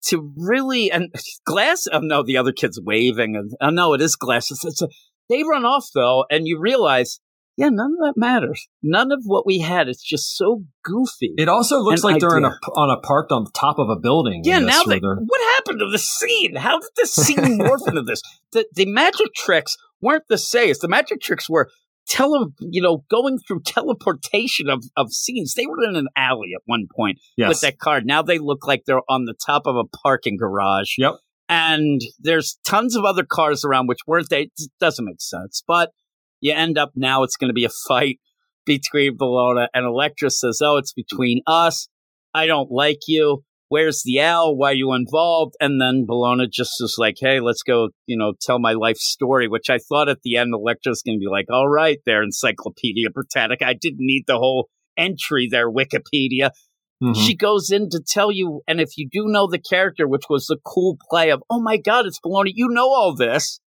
to really, and Glass, oh no, the other kid's waving, and oh no, it is Glasses. It's a, they run off though, and you realize, yeah, none of that matters. None of what we had. It's just so goofy. It also looks like idea. they're in a, on a parked on the top of a building. Yeah, now they, what happened to the scene? How did the scene morph into this? The, the magic tricks weren't the same. The magic tricks were tele, you know, going through teleportation of, of scenes. They were in an alley at one point yes. with that car. Now they look like they're on the top of a parking garage. Yep. And there's tons of other cars around, which weren't they? It doesn't make sense, but you end up now it's going to be a fight between Bellona and Elektra says, oh, it's between us. I don't like you. Where's the owl? Why are you involved? And then Bellona just is like, hey, let's go, you know, tell my life story, which I thought at the end Elektra's going to be like, all right, there, Encyclopedia Britannica. I didn't need the whole entry there, Wikipedia. Mm-hmm. She goes in to tell you. And if you do know the character, which was the cool play of, oh, my God, it's Bellona. You know all this.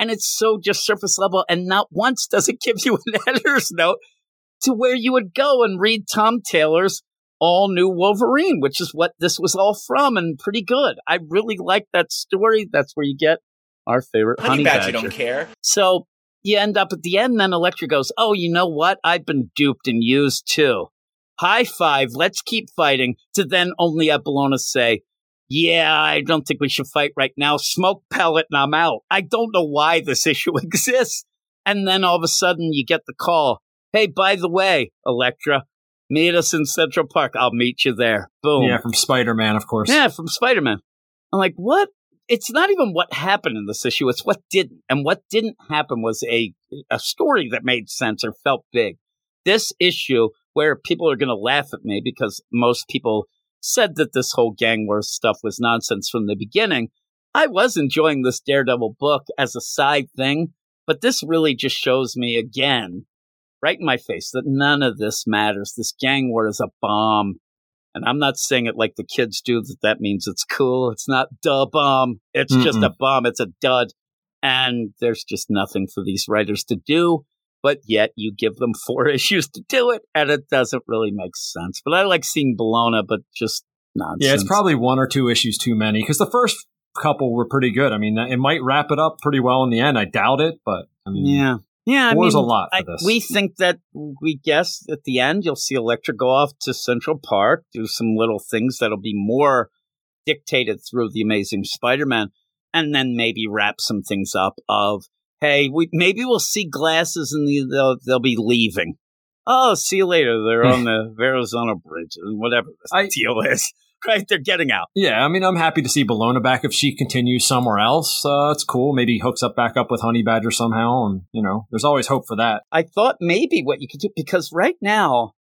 And it's so just surface level, and not once does it give you an editor's note to where you would go and read Tom Taylor's All New Wolverine, which is what this was all from, and pretty good. I really like that story. That's where you get our favorite Honey, Honey Badger. Badger don't care. So you end up at the end, then Elektra goes, oh, you know what? I've been duped and used too. High five, let's keep fighting, to then only have Bellona say, yeah, I don't think we should fight right now. Smoke pellet and I'm out. I don't know why this issue exists. And then all of a sudden you get the call. Hey, by the way, Elektra, meet us in Central Park. I'll meet you there. Boom. Yeah, from Spider-Man, of course. Yeah, from Spider-Man. I'm like, what? It's not even what happened in this issue. It's what didn't. And what didn't happen was a, a story that made sense or felt big. This issue where people are going to laugh at me because most people said that this whole gang war stuff was nonsense from the beginning. I was enjoying this Daredevil book as a side thing, but this really just shows me again, right in my face, that none of this matters. This gang war is a bomb. And I'm not saying it like the kids do, that that means it's cool. It's not duh bomb. It's Mm-mm. just a bomb. It's a dud. And there's just nothing for these writers to do. But yet you give them four issues to do it, and it doesn't really make sense. But I like seeing Bellona, but just nonsense. Yeah, it's probably one or two issues too many, because the first couple were pretty good. I mean, it might wrap it up pretty well in the end. I doubt it, but I mean, yeah. Yeah, I mean, a lot I, this. we think that we guess at the end you'll see Elektra go off to Central Park, do some little things that'll be more dictated through the Amazing Spider-Man, and then maybe wrap some things up of, hey, we maybe we'll see glasses and the, they'll, they'll be leaving. Oh, see you later. They're on the Verrazano Bridge and whatever this I, deal is. Right, they're getting out. Yeah, I mean, I'm happy to see Bellona back if she continues somewhere else. Uh, it's cool. Maybe hooks up back up with Honey Badger somehow, and, you know, there's always hope for that. I thought maybe what you could do, because right now,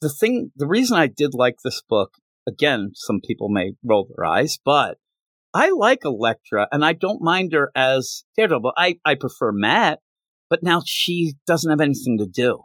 the thing, the reason I did like this book, again, some people may roll their eyes, but I like Elektra, and I don't mind her as Daredevil. I, I prefer Matt, but now she doesn't have anything to do.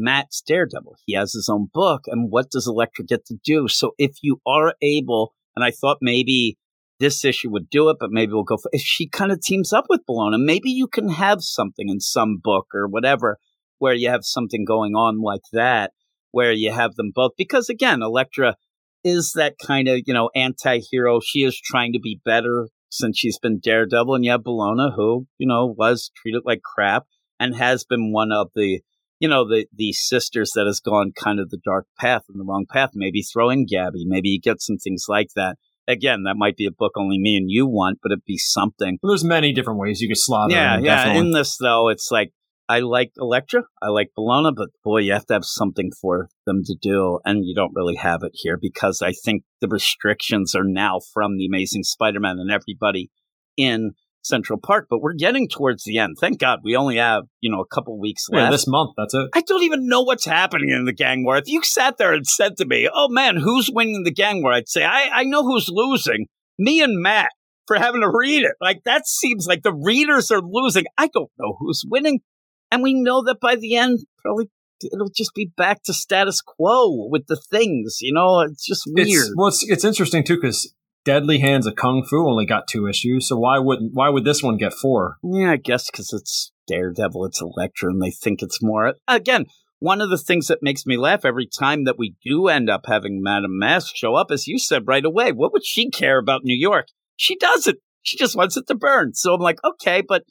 Matt's Daredevil. He has his own book, and what does Elektra get to do? So if you are able, and I thought maybe this issue would do it, but maybe we'll go for if she kind of teams up with Bellona, maybe you can have something in some book or whatever where you have something going on like that, where you have them both. Because again, Elektra is that kind of, you know, anti-hero. She is trying to be better since she's been Daredevil, and you have Bellona who, you know, was treated like crap and has been one of the You know, the, the sisters that has gone kind of the dark path and the wrong path, maybe throw in Gabby, maybe you get some things like that. Again, that might be a book only me and you want, but it'd be something. Well, there's many different ways you could slot yeah, in. Yeah, yeah. Definitely. In this, though, it's like, I like Elektra, I like Bellona, but boy, you have to have something for them to do, and you don't really have it here, because I think the restrictions are now from the Amazing Spider-Man and everybody in Central Park, but we're getting towards the end. Thank God we only have, you know, a couple weeks left. Yeah, this month, that's it. I don't even know what's happening in the gang war. If you sat there and said to me, oh man, who's winning the gang war? I'd say, I, I know who's losing. Me and Matt for having to read it. Like, that seems like the readers are losing. I don't know who's winning. And we know that by the end, probably it'll just be back to status quo with the things, you know? It's just weird. It's, well, it's, it's interesting, too, because Deadly Hands of Kung Fu only got two issues, so why wouldn't why would this one get four? Yeah, I guess because it's Daredevil, it's Elektra, and they think it's more. Again, one of the things that makes me laugh every time that we do end up having Madame Masque show up, as you said right away, what would she care about New York? She doesn't. She just wants it to burn. So I'm like, okay, but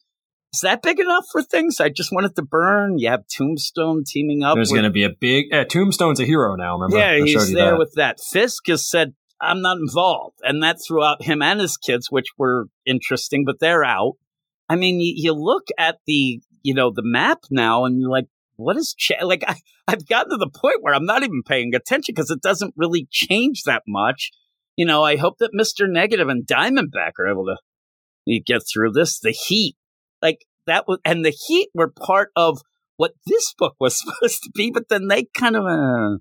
is that big enough for things? I just want it to burn. You have Tombstone teaming up. There's with- going to be a big... Yeah, Tombstone's a hero now, remember? Yeah, I he's there that. with that. Fisk has said, I'm not involved. And that threw out him and his kids, which were interesting, but they're out. I mean, you, you look at the, you know, the map now and you're like, what is, cha-? like, I, I've gotten to the point where I'm not even paying attention because it doesn't really change that much. You know, I hope that Mister Negative and Diamondback are able to you get through this. The Heat, like that was, and the Heat were part of what this book was supposed to be, but then they kind of, uh,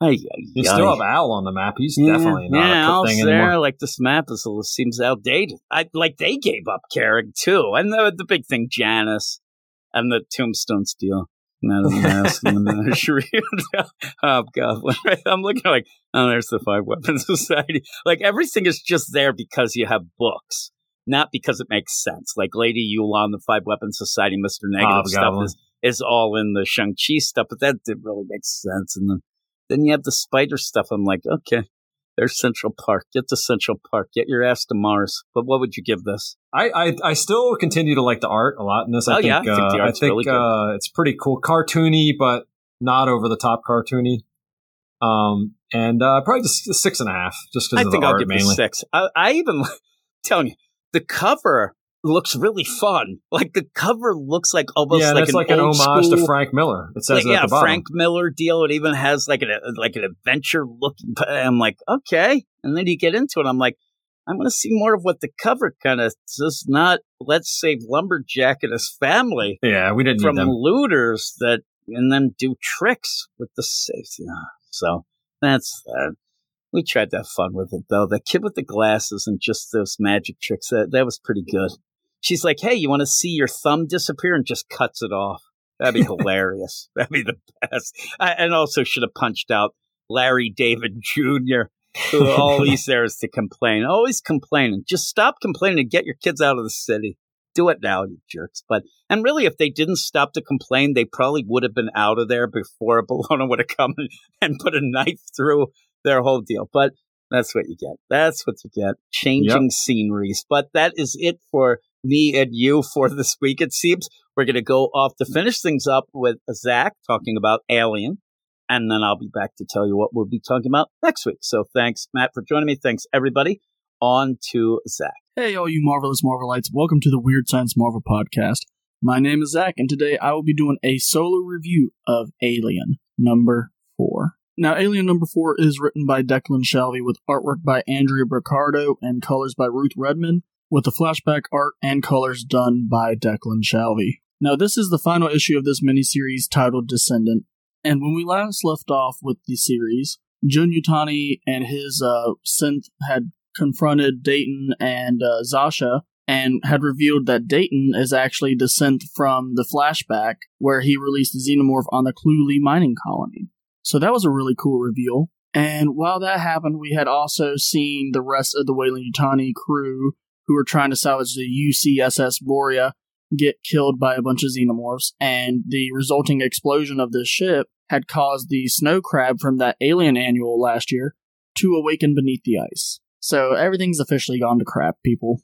Aye, aye, you still have Al on the map. He's yeah, definitely not yeah, a Al's thing there. Anymore. Like, this map is seems outdated. I, like, they gave up Carrick, too. And the, the big thing, Janice, and the Tombstone Steel. Madame Masque and the Menagerie. Oh, God. I'm looking like, oh, there's the Five Weapons Society. Like, everything is just there because you have books, not because it makes sense. Like, Lady Yulon, the Five Weapons Society, Mister Negative oh, stuff is, is all in the Shang-Chi stuff, but that didn't really make sense in the Then you have the spider stuff. I'm like, okay, there's Central Park. Get to Central Park. Get your ass to Mars. But what would you give this? I I, I still continue to like the art a lot in this. I oh, think, yeah. I think, uh, the art's I think really good. Uh, it's pretty cool. Cartoony, but not over-the-top cartoony. Um, And uh, probably just a six and a half, just because of the art, I think I'll give mainly. it six. I, I even, I'm telling you, the cover looks really fun. Like, the cover looks like almost yeah, like, an, like an homage school to Frank Miller. It says like, it yeah, at the bottom. Frank Miller deal. It even has like an like an adventure look. I'm like, okay. And then you get into it. I'm like, I'm going to see more of what the cover kind of does not. Let's save Lumberjack and his family. Yeah, we didn't from need them. Looters that and then do tricks with the safety. So that's that. we tried to have fun with it, though. The kid with the glasses and just those magic tricks, that, that was pretty good. She's like, hey, you want to see your thumb disappear? And just cuts it off. That'd be hilarious. That'd be the best. I, and also should have punched out Larry David Junior, who always there is to complain. Always complaining. Just stop complaining and get your kids out of the city. Do it now, you jerks. But and really, if they didn't stop to complain, they probably would have been out of there before Bellona would have come and put a knife through their whole deal. But that's what you get. That's what you get. Changing yep. sceneries. But that is it for me and you for this week, it seems. We're going to go off to finish things up with Zach talking about Alien. And then I'll be back to tell you what we'll be talking about next week. So thanks, Matt, for joining me. Thanks, everybody. On to Zach. Hey, all you marvelous Marvelites. Welcome to the Weird Science Marvel podcast. My name is Zach, and today I will be doing a solo review of Alien number four. Now, Alien number four is written by Declan Shalvey with artwork by Andrea Brocardo and colors by Ruth Redman, with the flashback art and colors done by Declan Shalvey. Now, this is the final issue of this miniseries titled Descendant, and when we last left off with the series, Jun Yutani and his uh, synth had confronted Dayton and uh, Zasha, and had revealed that Dayton is actually the synth from the flashback where he released the xenomorph on the Clulee mining colony. So that was a really cool reveal. And while that happened, we had also seen the rest of the Weyland-Yutani crew who were trying to salvage the U C S S Borea get killed by a bunch of xenomorphs, and the resulting explosion of this ship had caused the snow crab from that Alien annual last year to awaken beneath the ice. So everything's officially gone to crap, people.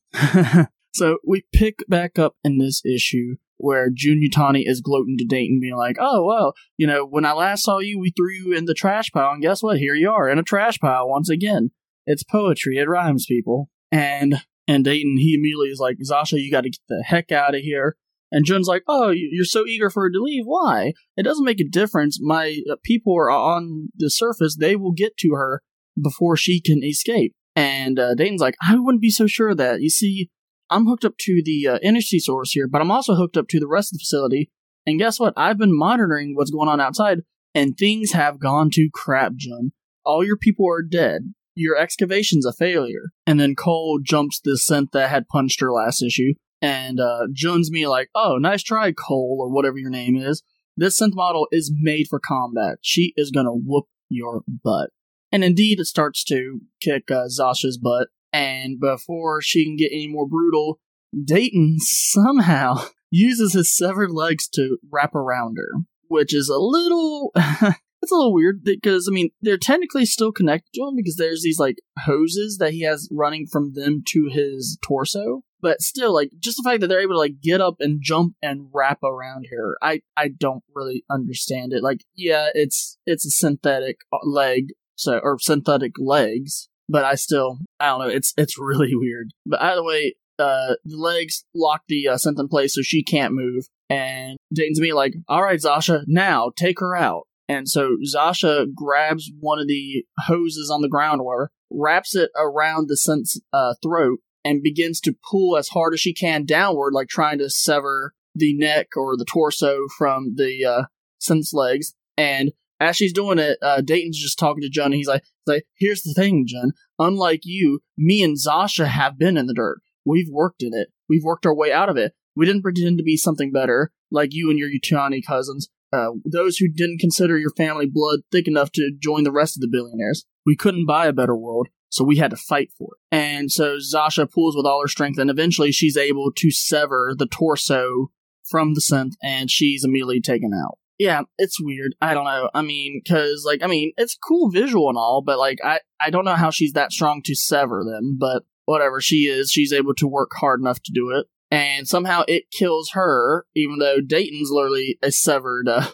So we pick back up in this issue where Jun Yutani is gloating to Dayton, being like, oh, well, you know, when I last saw you, we threw you in the trash pile, and guess what? Here you are, in a trash pile once again. It's poetry. It rhymes, people. And and Dayton, he immediately is like, Zasha, you got to get the heck out of here. And Jun's like, oh, you're so eager for her to leave. Why? It doesn't make a difference. My people are on the surface. They will get to her before she can escape. And uh, Dayton's like, I wouldn't be so sure of that. You see, I'm hooked up to the uh, energy source here, but I'm also hooked up to the rest of the facility. And guess what? I've been monitoring what's going on outside, and things have gone to crap, Jun. All your people are dead. Your excavation's a failure. And then Cole jumps the synth that had punched her last issue, and uh, Jun's me like, oh, nice try, Cole, or whatever your name is. This synth model is made for combat. She is going to whoop your butt. And indeed, it starts to kick uh, Zasha's butt, and before she can get any more brutal, Dayton somehow uses his severed legs to wrap around her, which is a little, it's a little weird, because, I mean, they're technically still connected to him, because there's these, like, hoses that he has running from them to his torso, but still, like, just the fact that they're able to, like, get up and jump and wrap around her, I, I don't really understand it. Like, yeah, it's it's a synthetic leg, So, or synthetic legs, but I still, I don't know, it's it's really weird. But either way, uh, the legs lock the uh, synth in place so she can't move, and Dayton's me like, alright Zasha, now, take her out. And so Zasha grabs one of the hoses on the ground, or wraps it around the synth's uh, throat, and begins to pull as hard as she can downward, like trying to sever the neck or the torso from the uh, synth's legs, and as she's doing it, uh, Dayton's just talking to Jun, and he's like, like, here's the thing, Jun. Unlike you, me and Zasha have been in the dirt. We've worked in it. We've worked our way out of it. We didn't pretend to be something better, like you and your Yutani cousins, uh, those who didn't consider your family blood thick enough to join the rest of the billionaires. We couldn't buy a better world, so we had to fight for it. And so Zasha pulls with all her strength, and eventually she's able to sever the torso from the synth, and she's immediately taken out. Yeah, it's weird. I don't know. I mean, because, like, I mean, it's cool visual and all, but, like, I, I don't know how she's that strong to sever them, but whatever she is, she's able to work hard enough to do it. And somehow it kills her, even though Dayton's literally a severed, uh,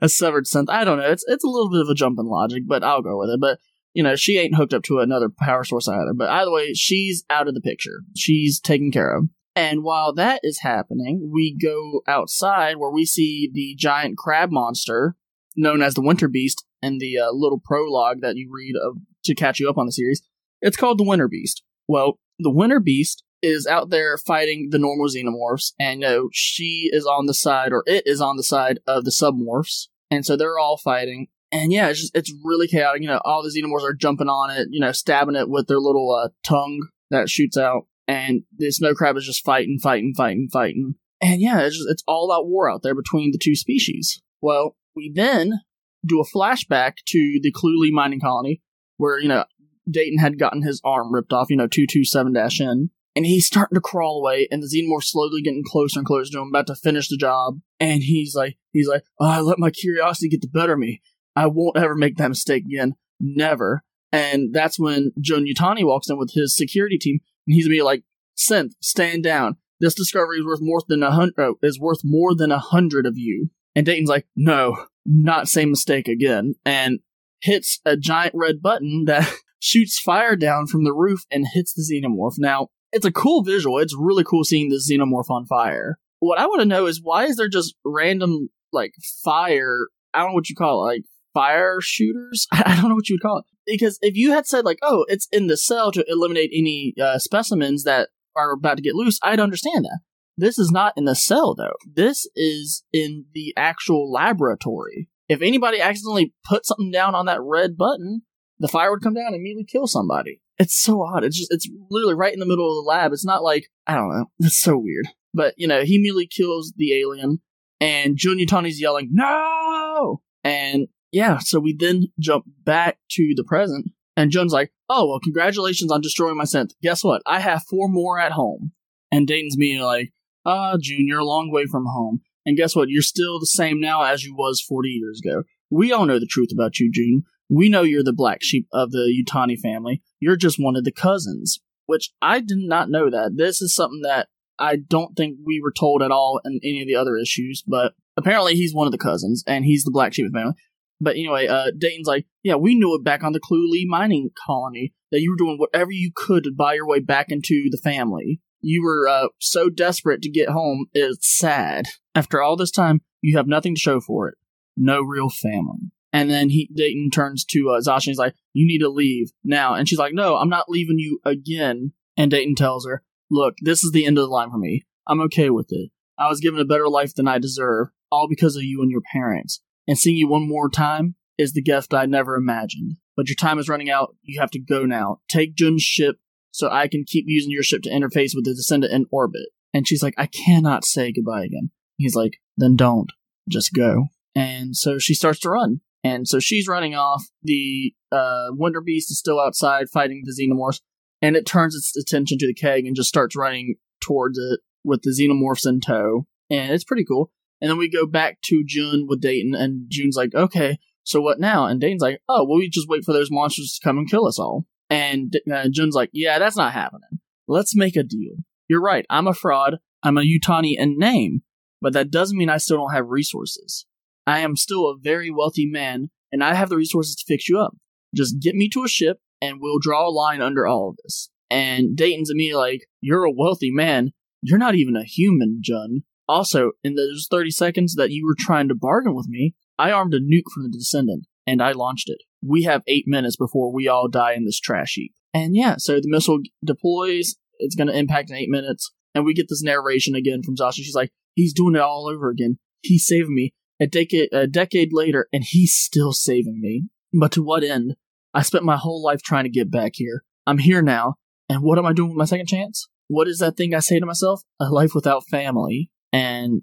a severed synth. I don't know. It's it's a little bit of a jump in logic, but I'll go with it. But, you know, she ain't hooked up to another power source either. But either way, she's out of the picture. She's taken care of. And while that is happening, we go outside where we see the giant crab monster, known as the Winter Beast, in the uh, little prologue that you read of, to catch you up on the series. It's called the Winter Beast. Well, the Winter Beast is out there fighting the normal xenomorphs, and you know, she is on the side, or it is on the side of the submorphs, and so they're all fighting, And yeah, it's just, it's really chaotic. You know, all the Xenomorphs are jumping on it, you know, stabbing it with their little uh, tongue that shoots out. And the snow crab is just fighting, fighting, fighting, fighting. And yeah, it's just, it's all out war out there between the two species. Well, we then do a flashback to the Clulee mining colony where, you know, Dayton had gotten his arm ripped off, you know, two two seven N. And he's starting to crawl away, and the Xenomorph's slowly getting closer and closer to him, about to finish the job. And he's like, he's like, oh, I let my curiosity get the better of me. I won't ever make that mistake again. Never. And that's when Joe Nutani walks in with his security team, and he's gonna be like, Synth, stand down. This discovery is worth more than a hundred, oh, is worth more than a hundred of you. And Dayton's like, no, not same mistake again. And hits a giant red button that shoots fire down from the roof and hits the Xenomorph. Now, it's a cool visual. It's really cool seeing the Xenomorph on fire. What I want to know is, why is there just random, like, fire, I don't know what you call it, like, fire shooters? I don't know what you would call it. Because if you had said, like, oh, it's in the cell to eliminate any uh, specimens that are about to get loose, I'd understand that. This is not in the cell, though. This is in the actual laboratory. If anybody accidentally put something down on that red button, the fire would come down and immediately kill somebody. It's so odd. It's just, it's literally right in the middle of the lab. It's not like, I don't know. It's so weird. But, you know, he immediately kills the alien, and Joe Nutani's yelling, no! And, yeah, so we then jump back to the present, and Joan's like, oh, well, congratulations on destroying my synth. Guess what? I have four more at home. And Dayton's being like, ah, oh, June, you're a long way from home. And guess what? You're still the same now as you was forty years ago. We all know the truth about you, June. We know you're the black sheep of the Yutani family. You're just one of the cousins, which I did not know that. This is something that I don't think we were told at all in any of the other issues, but apparently he's one of the cousins, and he's the black sheep of the family. But anyway, uh, Dayton's like, yeah, we knew it back on the Clulee mining colony that you were doing whatever you could to buy your way back into the family. You were uh, so desperate to get home, it's sad. After all this time, you have nothing to show for it. No real family. And then he Dayton turns to uh, Zasha, and he's like, you need to leave now. And she's like, no, I'm not leaving you again. And Dayton tells her, look, this is the end of the line for me. I'm okay with it. I was given a better life than I deserve, all because of you and your parents. And seeing you one more time is the gift I never imagined. But your time is running out. You have to go now. Take Jun's ship so I can keep using your ship to interface with the descendant in orbit. And she's like, I cannot say goodbye again. He's like, then don't. Just go. And so she starts to run. And so she's running off. The uh, Wonder Beast is still outside fighting the Xenomorphs, and it turns its attention to the keg and just starts running towards it with the Xenomorphs in tow. And it's pretty cool. And then we go back to June with Dayton, and June's like, okay, so what now? And Dayton's like, oh, well, we just wait for those monsters to come and kill us all. And uh, June's like, yeah, that's not happening. Let's make a deal. You're right. I'm a fraud. I'm a Yutani in name, but that doesn't mean I still don't have resources. I am still a very wealthy man, and I have the resources to fix you up. Just get me to a ship, and we'll draw a line under all of this. And Dayton's immediately like, you're a wealthy man. You're not even a human, Jun. Also, in those thirty seconds that you were trying to bargain with me, I armed a nuke from the Descendant, and I launched it. We have eight minutes before we all die in this trash heap. And yeah, so the missile deploys, it's going to impact in eight minutes, and we get this narration again from Zasha. She's like, he's doing it all over again. He saved me. A decade, a decade later, and he's still saving me. But to what end? I spent my whole life trying to get back here. I'm here now, and what am I doing with my second chance? What is that thing I say to myself? A life without family. And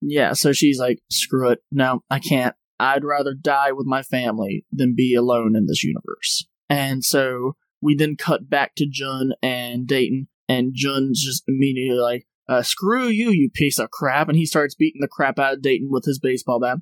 yeah, so she's like, screw it. No, I can't. I'd rather die with my family than be alone in this universe. And so we then cut back to Jun and Dayton, and Jun's just immediately like, Uh, screw you, you piece of crap. And he starts beating the crap out of Dayton with his baseball bat.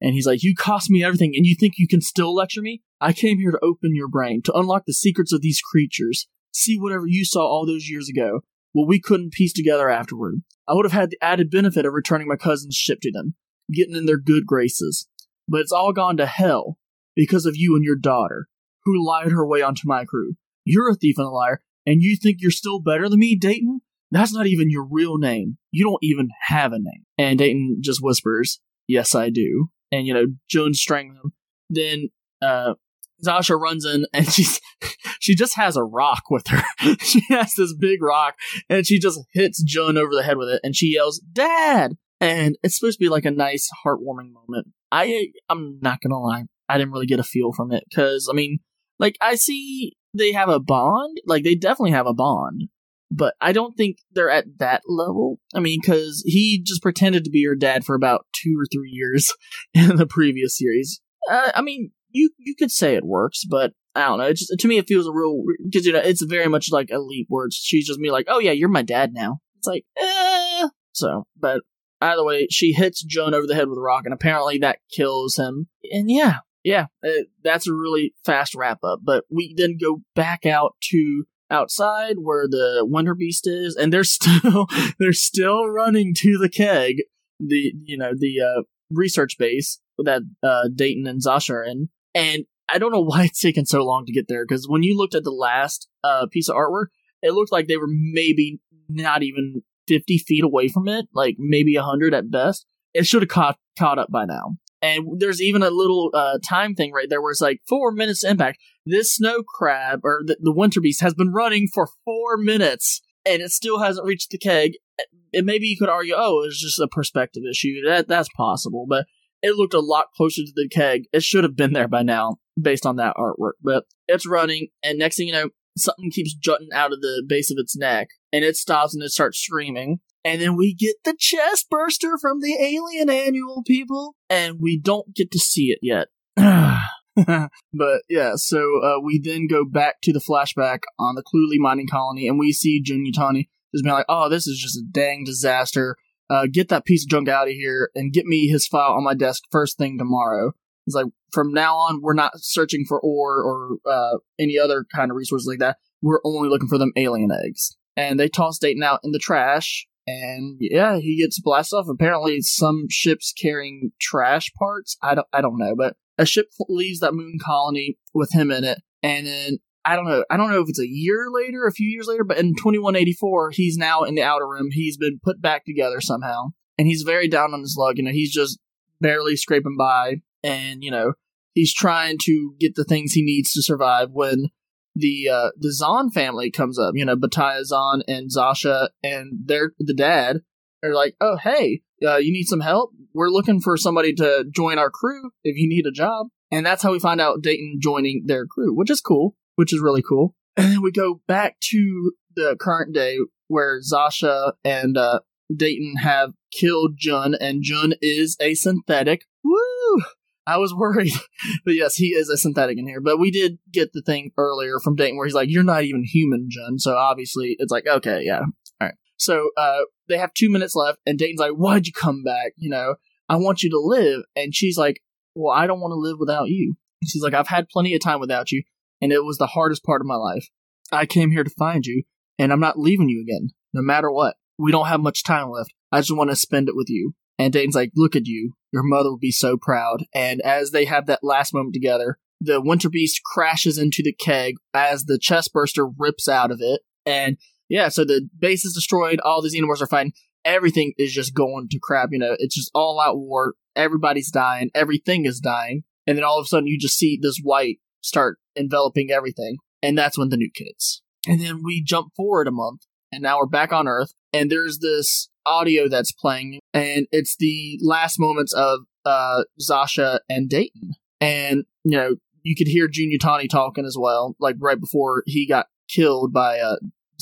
And he's like, you cost me everything, and you think you can still lecture me? I came here to open your brain, to unlock the secrets of these creatures. See whatever you saw all those years ago. Well, we couldn't piece together afterward. I would have had the added benefit of returning my cousin's ship to them, getting in their good graces. But it's all gone to hell because of you and your daughter, who lied her way onto my crew. You're a thief and a liar, and you think you're still better than me, Dayton? That's not even your real name. You don't even have a name. And Dayton just whispers, yes, I do. And, you know, Joan strangles him. Then uh, Zasha runs in, and she's, she just has a rock with her. She has this big rock, and she just hits Joan over the head with it, and she yells, Dad! And it's supposed to be like a nice, heartwarming moment. I, I'm not going to lie. I didn't really get a feel from it, because I mean, like, I see they have a bond, like they definitely have a bond, but I don't think they're at that level. I mean, because he just pretended to be her dad for about two or three years in the previous series. Uh, I mean, you you could say it works, but I don't know. It just, to me, it feels a real, because you know, it's very much like elite words. She's just me like, oh yeah, you're my dad now. It's like, eh. So, but either way, she hits John over the head with a rock, and apparently that kills him. And yeah, yeah, it, that's a really fast wrap up. But we then go back out to outside where the Wonder Beast is, and they're still they're still running to the keg, the you know the uh, research base that uh, Dayton and Zasha are in, and I don't know why it's taking so long to get there, because when you looked at the last uh, piece of artwork, it looked like they were maybe not even fifty feet away from it, like maybe one hundred at best. It should have caught caught up by now. And there's even a little uh, time thing right there where it's like, four minutes to impact. This snow crab, or the, the Winter Beast, has been running for four minutes, and it still hasn't reached the keg. And maybe you could argue, oh, it's just a perspective issue. That That's possible, but it looked a lot closer to the keg. It should have been there by now, based on that artwork. But it's running, and next thing you know, something keeps jutting out of the base of its neck, and it stops and it starts screaming. And then we get the chest burster from the Alien Annual, people, and we don't get to see it yet. But yeah, so uh, we then go back to the flashback on the Cluely mining colony, and we see Jun Yutani just being like, oh, this is just a dang disaster. Uh, get that piece of junk out of here and get me his file on my desk first thing tomorrow. It's like, from now on, we're not searching for ore or uh, any other kind of resources like that. We're only looking for them alien eggs. And they toss Dayton out in the trash, and yeah, he gets blasted off. Apparently, some ship's carrying trash parts. I don't, I don't know, but a ship leaves that moon colony with him in it, and then I don't know. I don't know if it's a year later, a few years later, but in twenty-one eighty-four, he's now in the Outer Rim. He's been put back together somehow, and he's very down on his luck. You know, he's just barely scraping by. And, you know, he's trying to get the things he needs to survive when the uh, the Zahn family comes up. You know, Bataya Zahn and Zasha and their the dad are like, oh, hey, uh, you need some help? We're looking for somebody to join our crew if you need a job. And that's how we find out Dayton joining their crew, which is cool, which is really cool. And then we go back to the current day where Zasha and uh, Dayton have killed Jun, and Jun is a synthetic. Woo! I was worried, but yes, he is a synthetic in here. But we did get the thing earlier from Dayton where he's like, you're not even human, Jun. So obviously it's like, okay, yeah. All right. So uh, they have two minutes left, and Dayton's like, why'd you come back? You know, I want you to live. And she's like, well, I don't want to live without you. And she's like, I've had plenty of time without you, and it was the hardest part of my life. I came here to find you, and I'm not leaving you again, no matter what. We don't have much time left. I just want to spend it with you. And Dayton's like, look at you. Your mother will be so proud. And as they have that last moment together, the Winter Beast crashes into the keg as the chestburster rips out of it. And yeah, so the base is destroyed. All the Xenomorphs are fighting. Everything is just going to crap. You know, it's just all out war. Everybody's dying. Everything is dying. And then all of a sudden you just see this white start enveloping everything. And that's when the nuke hits. And then we jump forward a month. And now we're back on Earth. And there's this audio that's playing, and it's the last moments of uh, Zasha and Dayton. And, you know, you could hear Jun Yutani talking as well, like right before he got killed by uh,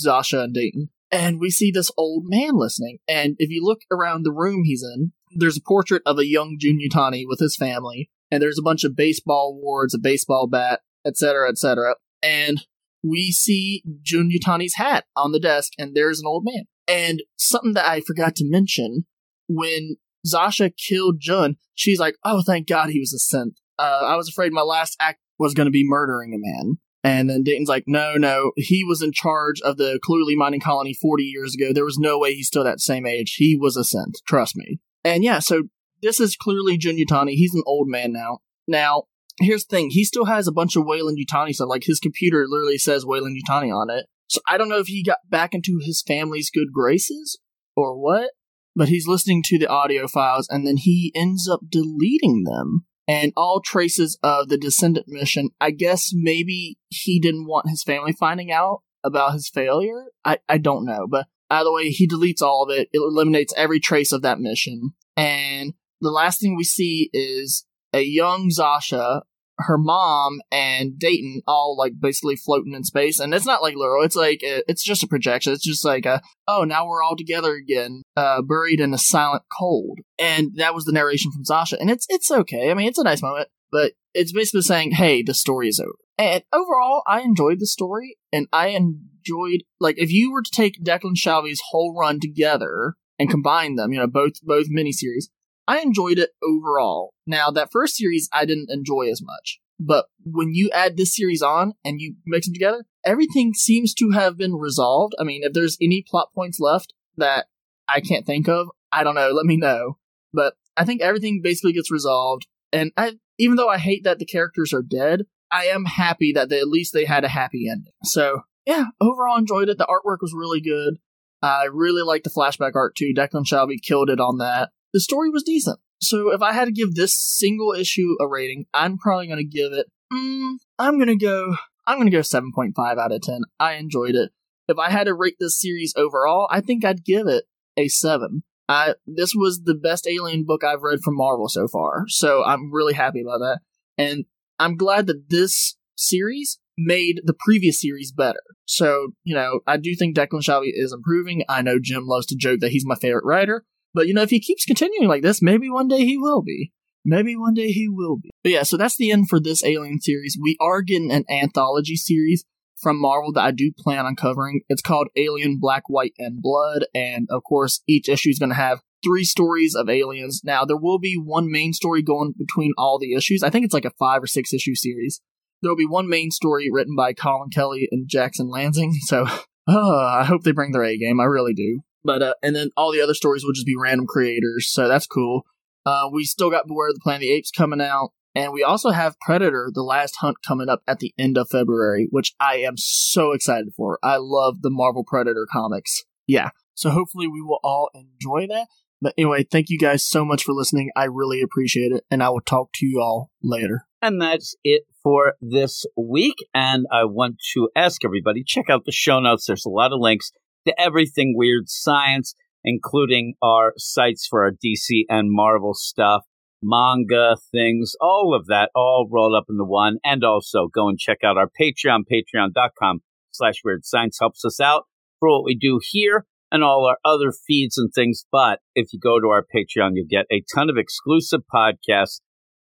Zasha and Dayton. And we see this old man listening. And if you look around the room he's in, there's a portrait of a young Jun Yutani with his family. And there's a bunch of baseball awards, a baseball bat, et cetera, et cetera. And we see Jun Yutani's hat on the desk, and there's an old man. And something that I forgot to mention, when Zasha killed Jun, she's like, oh, thank God he was a synth. Uh, I was afraid my last act was going to be murdering a man. And then Dayton's like, no, no, he was in charge of the Cluely mining colony forty years ago. There was no way he's still that same age. He was a synth. Trust me. And yeah, so this is clearly Jun Yutani. He's an old man now. Now, here's the thing. He still has a bunch of Weyland Yutani stuff. Like, his computer literally says Weyland Yutani on it. So I don't know if he got back into his family's good graces or what, but he's listening to the audio files, and then he ends up deleting them. And all traces of the Descendant mission, I guess maybe he didn't want his family finding out about his failure? I, I don't know, but either way, he deletes all of it. It eliminates every trace of that mission. And the last thing we see is a young Zasha her mom and Dayton all like basically floating in space, and it's not like literal, it's like it's just a projection, it's just like a, oh, now we're all together again, uh buried in a silent cold. And that was the narration from Sasha, and it's it's okay. I mean, it's a nice moment, but it's basically saying, hey, the story is over. And overall, I enjoyed the story, and I enjoyed, like, if you were to take Declan Shalvey's whole run together and combine them, you know, both both miniseries, I enjoyed it overall. Now, that first series, I didn't enjoy as much. But when you add this series on and you mix them together, everything seems to have been resolved. I mean, if there's any plot points left that I can't think of, I don't know, let me know. But I think everything basically gets resolved. And I, even though I hate that the characters are dead, I am happy that they, at least they had a happy ending. So, yeah, overall enjoyed it. The artwork was really good. I really liked the flashback art, too. Declan Shalvey killed it on that. The story was decent. So if I had to give this single issue a rating, I'm probably going to give it, mm, I'm going to go, I'm going to go seven point five out of ten. I enjoyed it. If I had to rate this series overall, I think I'd give it a seven. I, this was the best Alien book I've read from Marvel so far. So I'm really happy about that. And I'm glad that this series made the previous series better. So, you know, I do think Declan Shalvey is improving. I know Jim loves to joke that he's my favorite writer. But, you know, if he keeps continuing like this, maybe one day he will be. Maybe one day he will be. But yeah, so that's the end for this Alien series. We are getting an anthology series from Marvel that I do plan on covering. It's called Alien Black, White, and Blood. And, of course, each issue is going to have three stories of aliens. Now, there will be one main story going between all the issues. I think it's like a five or six issue series. There will be one main story written by Colin Kelly and Jackson Lansing. So, oh, I hope they bring their A game. I really do. But uh, and then all the other stories will just be random creators, so that's cool. Uh, we still got Beware of the Planet of the Apes coming out, and we also have Predator: The Last Hunt coming up at the end of February, which I am so excited for. I love the Marvel Predator comics. Yeah, so hopefully we will all enjoy that. But anyway, thank you guys so much for listening. I really appreciate it, and I will talk to you all later. And that's it for this week, and I want to ask everybody, check out the show notes. There's a lot of links to everything Weird Science, including our sites for our D C and Marvel stuff, manga things, all of that, all rolled up into one. And also go and check out our Patreon, patreon.com slash Weird Science helps us out for what we do here and all our other feeds and things. But if you go to our Patreon, you'll get a ton of exclusive podcasts.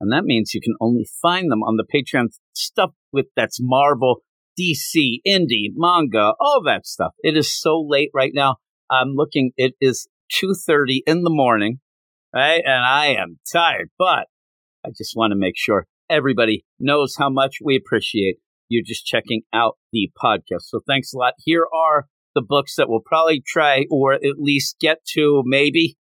And that means you can only find them on the Patreon, stuff with that's Marvel, D C, indie, manga, all that stuff. It is so late right now. I'm looking, it is two thirty in the morning, right? And I am tired, but I just want to make sure everybody knows how much we appreciate you just checking out the podcast. So thanks a lot. Here are the books that we'll probably try or at least get to, maybe.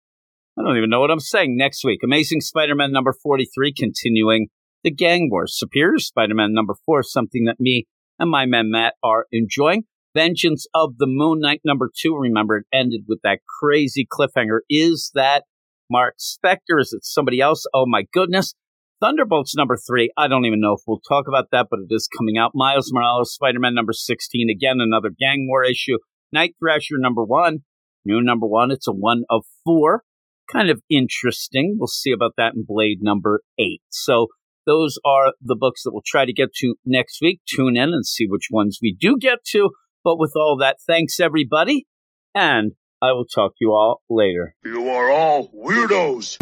I don't even know what I'm saying. Next week, Amazing Spider-Man number forty-three, continuing the Gang Wars. Superior Spider-Man number four, something that me and my man Matt are enjoying. Vengeance of the Moon Knight number two. Remember, it ended with that crazy cliffhanger. Is that Mark Spector? Is it somebody else? Oh my goodness. Thunderbolts number three. I don't even know if we'll talk about that, but it is coming out. Miles Morales, Spider-Man number sixteen. Again, another Gang War issue. Night Thrasher number one. New number one. It's a one of four. Kind of interesting. We'll see about that in Blade number eight. So those are the books that we'll try to get to next week. Tune in and see which ones we do get to. But with all that, thanks, everybody. And I will talk to you all later. You are all weirdos.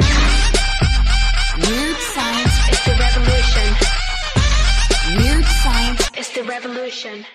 Weird science is the revolution. Weird science is the revolution.